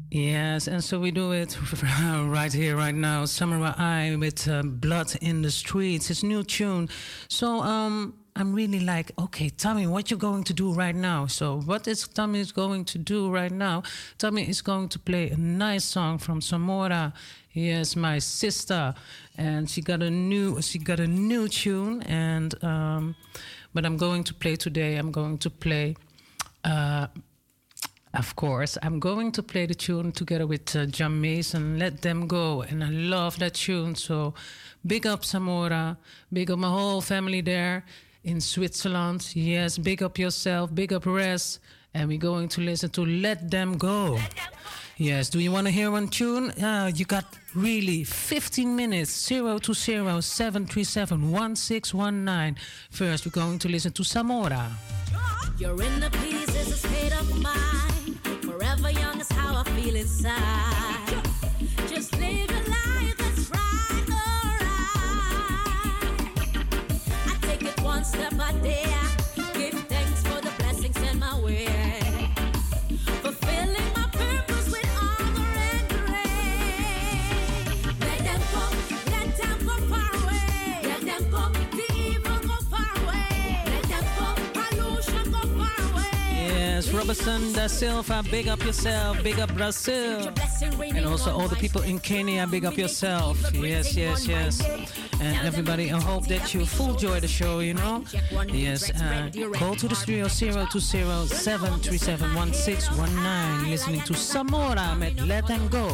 Yes, and so we do it right here, right now. Samory I with uh, Blood in the Streets. It's a new tune. So um, I'm really like, okay, Tommy, what you're going to do right now? So what is Tommy is going to do right now? Tommy is going to play a nice song from Samory. Yes, my sister, and she got a new she got a new tune. And um, but I'm going to play today. I'm going to play. Uh, Of course, I'm going to play the tune together with uh, John Mason, Let Them Go. And I love that tune. So big up Samory, big up my whole family there in Switzerland. Yes, big up yourself, big up Res. And we're going to listen to Let Them Go. Let them go. Yes, do you want to hear one tune? Uh, you got really fifteen minutes, zero two zero, seven three seven, one six one nine. First, we're going to listen to Samory. You're in the peace is a state of mind. Forever young is how I feel inside. Just live your life, that's right, alright. I take it one step a day. Give thanks for the blessings in my way. Fulfilling my purpose with honor and grace. Let them go, let them go far away. Let them go, the evil go far away. Yes, Rob Robinson da Silva, big up yourself, big up Brazil. And also all the people in Kenya, big up yourself. Yes, yes, yes. And everybody, I hope that you full joy the show, you know. Yes, uh, call to the studio zero two zero, seven three seven, one six one nine. Listening to Samora met Let and Go.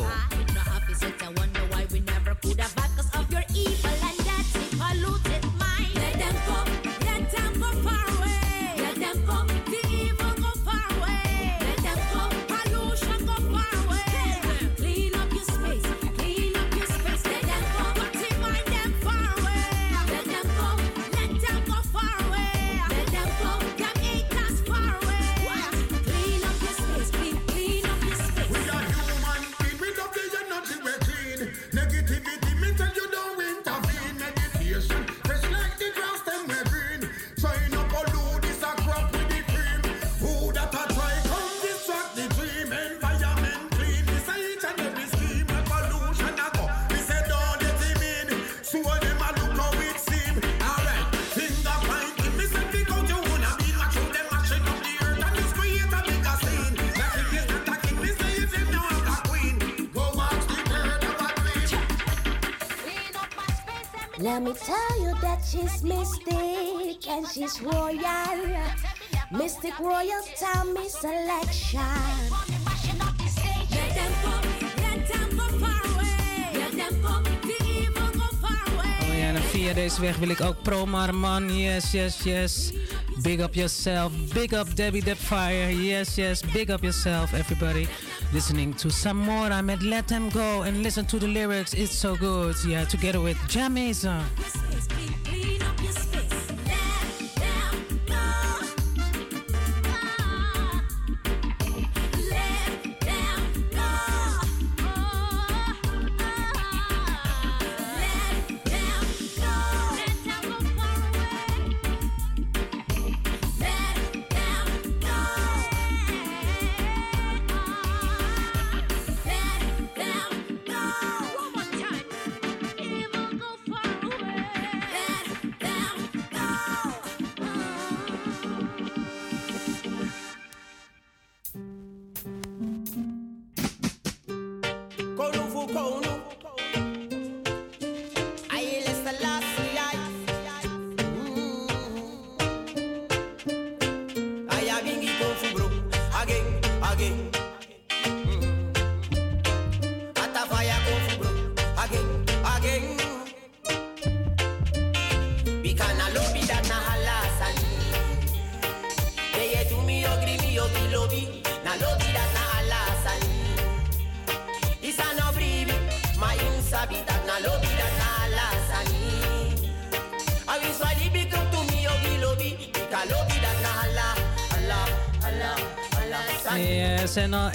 Let me tell you that she's Mystic and she's royal. Mystic Royal Tommy Selection. Let them go, let them go far away. Let them go, the evil go far away. Oh ja, en via deze weg wil ik ook Promar man. Yes, yes, yes. Big up yourself. Big up Debbie Deppfire. Yes, yes. Big up yourself, everybody. Listening to Samora met Let Them Go and listen to the lyrics. It's so good. Yeah, together with Jamaica.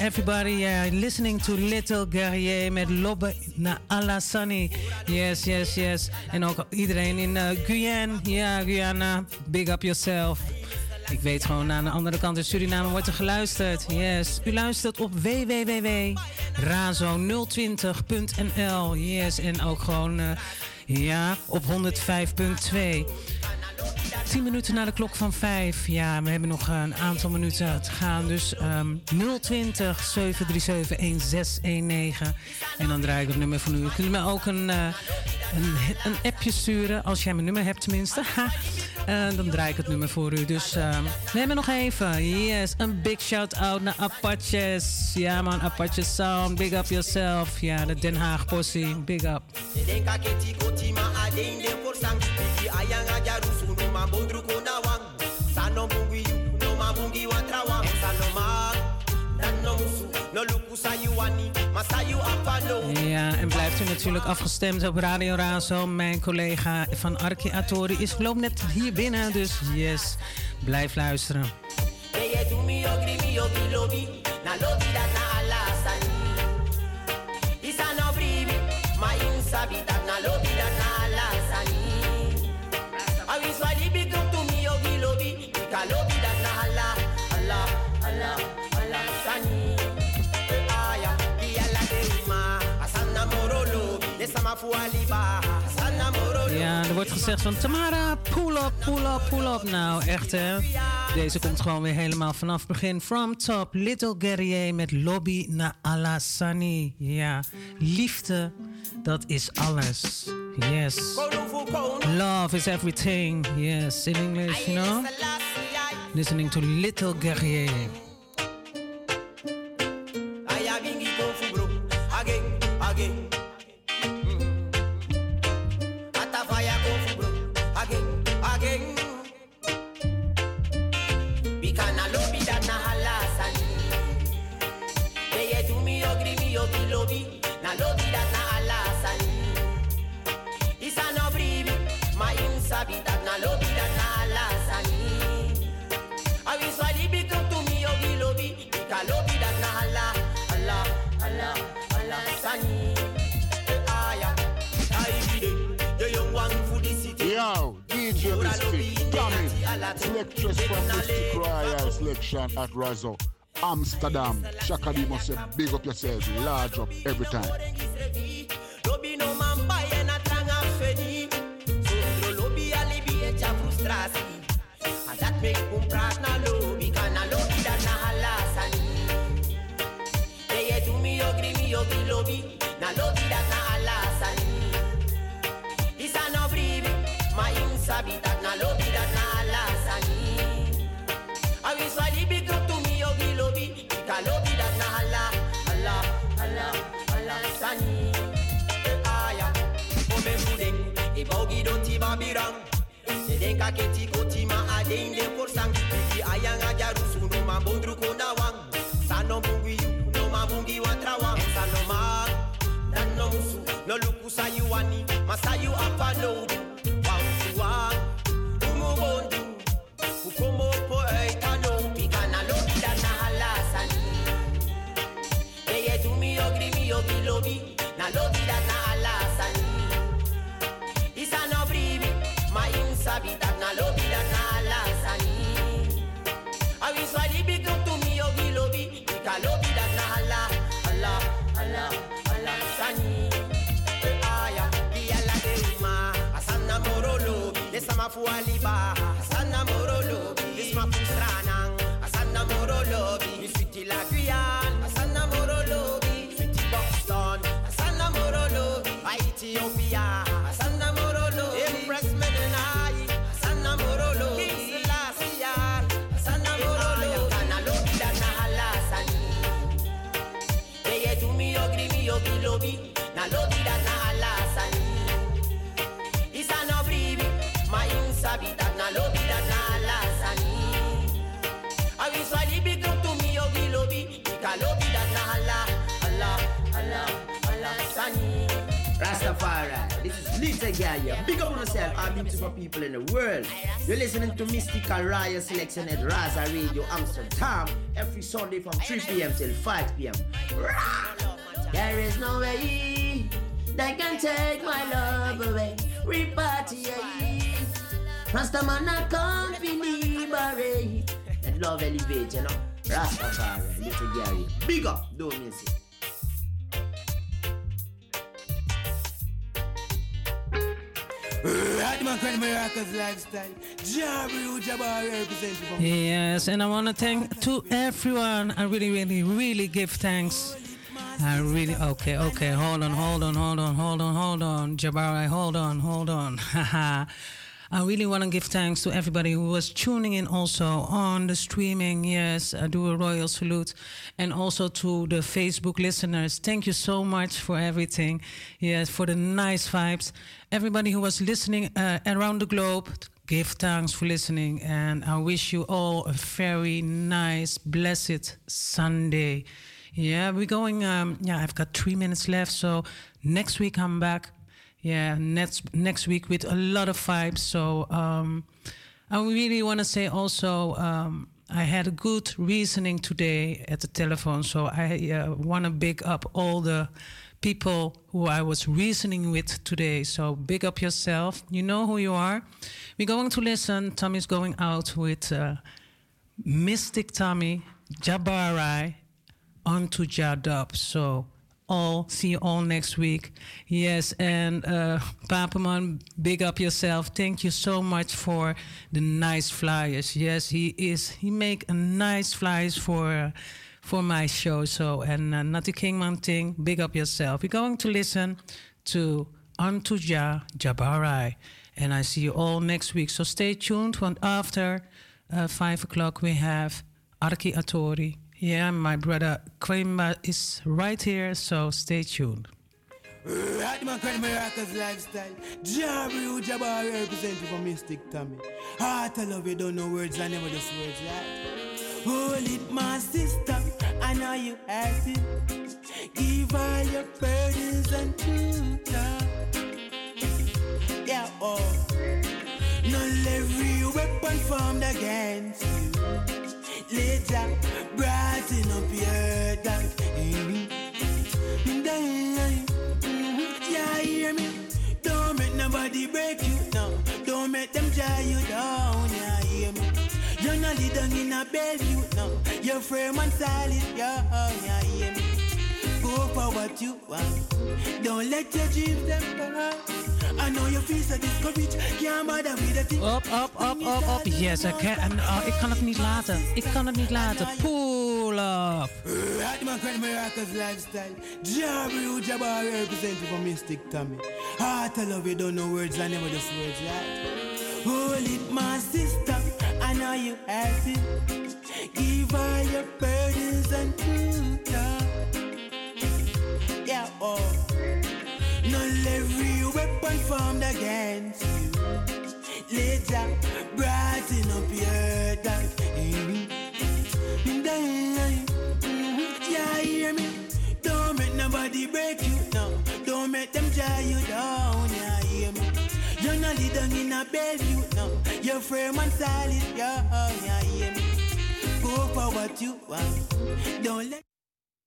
Everybody, yeah, listening to Little Guerrier met Lobbe na Alassani. Yes, yes, yes. En ook iedereen in uh, Guyana. Ja, Guyana. Big up yourself. Ik weet gewoon, aan de andere kant in Suriname wordt er geluisterd. Yes. U luistert op w w w punt razo nul twintig punt n l. Yes, en ook gewoon, uh, ja, op honderd vijf punt twee. tien minuten na de klok van vijf. Ja, we hebben nog een aantal minuten te gaan. Dus um, nul twintig, zeven drie zeven, een zes een negen. En dan draai ik het nummer van u. Je kunt me ook een, uh, een, een appje sturen. Als jij mijn nummer hebt tenminste. uh, dan draai ik het nummer voor u. Dus um, we hebben nog even. Yes, een big shout-out naar Apaches. Ja man, Apache Sound. Big up yourself. Ja, de Den Haag possie. Big up. Ja, en blijft u natuurlijk afgestemd op Radio Razo. Mijn collega van Arki Atori is loopt net hier binnen, dus yes, blijf luisteren. Fualiba, Sana Moro. Ja, er wordt gezegd van Tamara, pull up, pull up, pull up. Nou, echt hè. Deze komt gewoon weer helemaal vanaf het begin. From top, Little Guerrier met Lobby na Alassani. Ja, liefde, dat is alles. Yes. Love is everything. Yes, in English, you know. Listening to Little Guerrier. Yo, D J Mystic, coming. Selectress from Mystic Royal Selection at Razo, Amsterdam. Shakadi must say, big up yourselves, large up every time. Royal Selection at Raza Radio Amsterdam every Sunday from three p.m. till five p.m. There is no way they can take my love away. Repatriate. Rastamana company barre. And love elevate, you know. Rastafari, Little Gary. Big up, don't miss it. Yes, and I want to thank to everyone. I really, really, really give thanks. I really, okay, okay, hold on, hold on, hold on, hold on, hold on, Jabari, hold on, hold on. Haha. I really want to give thanks to everybody who was tuning in also on the streaming. Yes, I do a royal salute. And also to the Facebook listeners. Thank you so much for everything. Yes, for the nice vibes. Everybody who was listening uh, around the globe, give thanks for listening. And I wish you all a very nice, blessed Sunday. Yeah, we're going, um, yeah, I've got three minutes left. So next week I'm back. Yeah, next next week with a lot of vibes. So um, I really want to say also um, I had a good reasoning today at the telephone. So I uh, want to big up all the people who I was reasoning with today. So big up yourself. You know who you are. We're going to listen. Tommy's going out with uh, Mystic Tommy, Jabari, onto Jadab. So all. See you all next week. Yes, and uh, Papaman, big up yourself. Thank you so much for the nice flyers. Yes, he is. He make a nice flyers for uh, for my show. So, and uh, Nati Kingman thing, big up yourself. We're going to listen to Antuja Jabari. And I see you all next week. So stay tuned. Want after uh, five o'clock we have Arki Atori. Yeah, my brother Kwema is right here, so stay tuned. Radman Kwema Rockers Lifestyle. Jabari Jabari representing for Mystic Tommy. Heart I love you, don't know words, I never just words, right? Hold it, my sister, I know you have it. Give all your burdens and truth, love. Yeah, oh. Not every weapon formed against you. Later, brighten up your dark. Mm-hmm. Mm-hmm. Yeah, hear me. Don't make nobody break you now. Don't make them tie you down. Yeah, hear me. You're not down in a bed, you now. You're firm and solid. Yeah, yeah, hear me. Go for what you want. Don't let your dreams them down. I know your face is discouraged. Can't bother with a thing. Op, op, op, op, op. Yes, I can. And, uh, ik kan het niet laten. Ik kan het niet laten. Pull up. Radman Kwema Rockers Lifestyle. Jabari Jabari representing for Mystic Tommy. Heart I love you, don't know words, I never just words, right? Hold it, my sister. I know you have it. Give all your burdens and truth, love. Yeah, oh. Not every weapon formed against you. Later, brighten up your dark. Mm-hmm. Mm-hmm. Yeah, hear me. Don't make nobody break you now. Don't make them tie you down. Yeah, hear me. You're not down in a bed, you now. You're firm and solid. Yeah, yeah, hear me. Go for what you want. Don't let.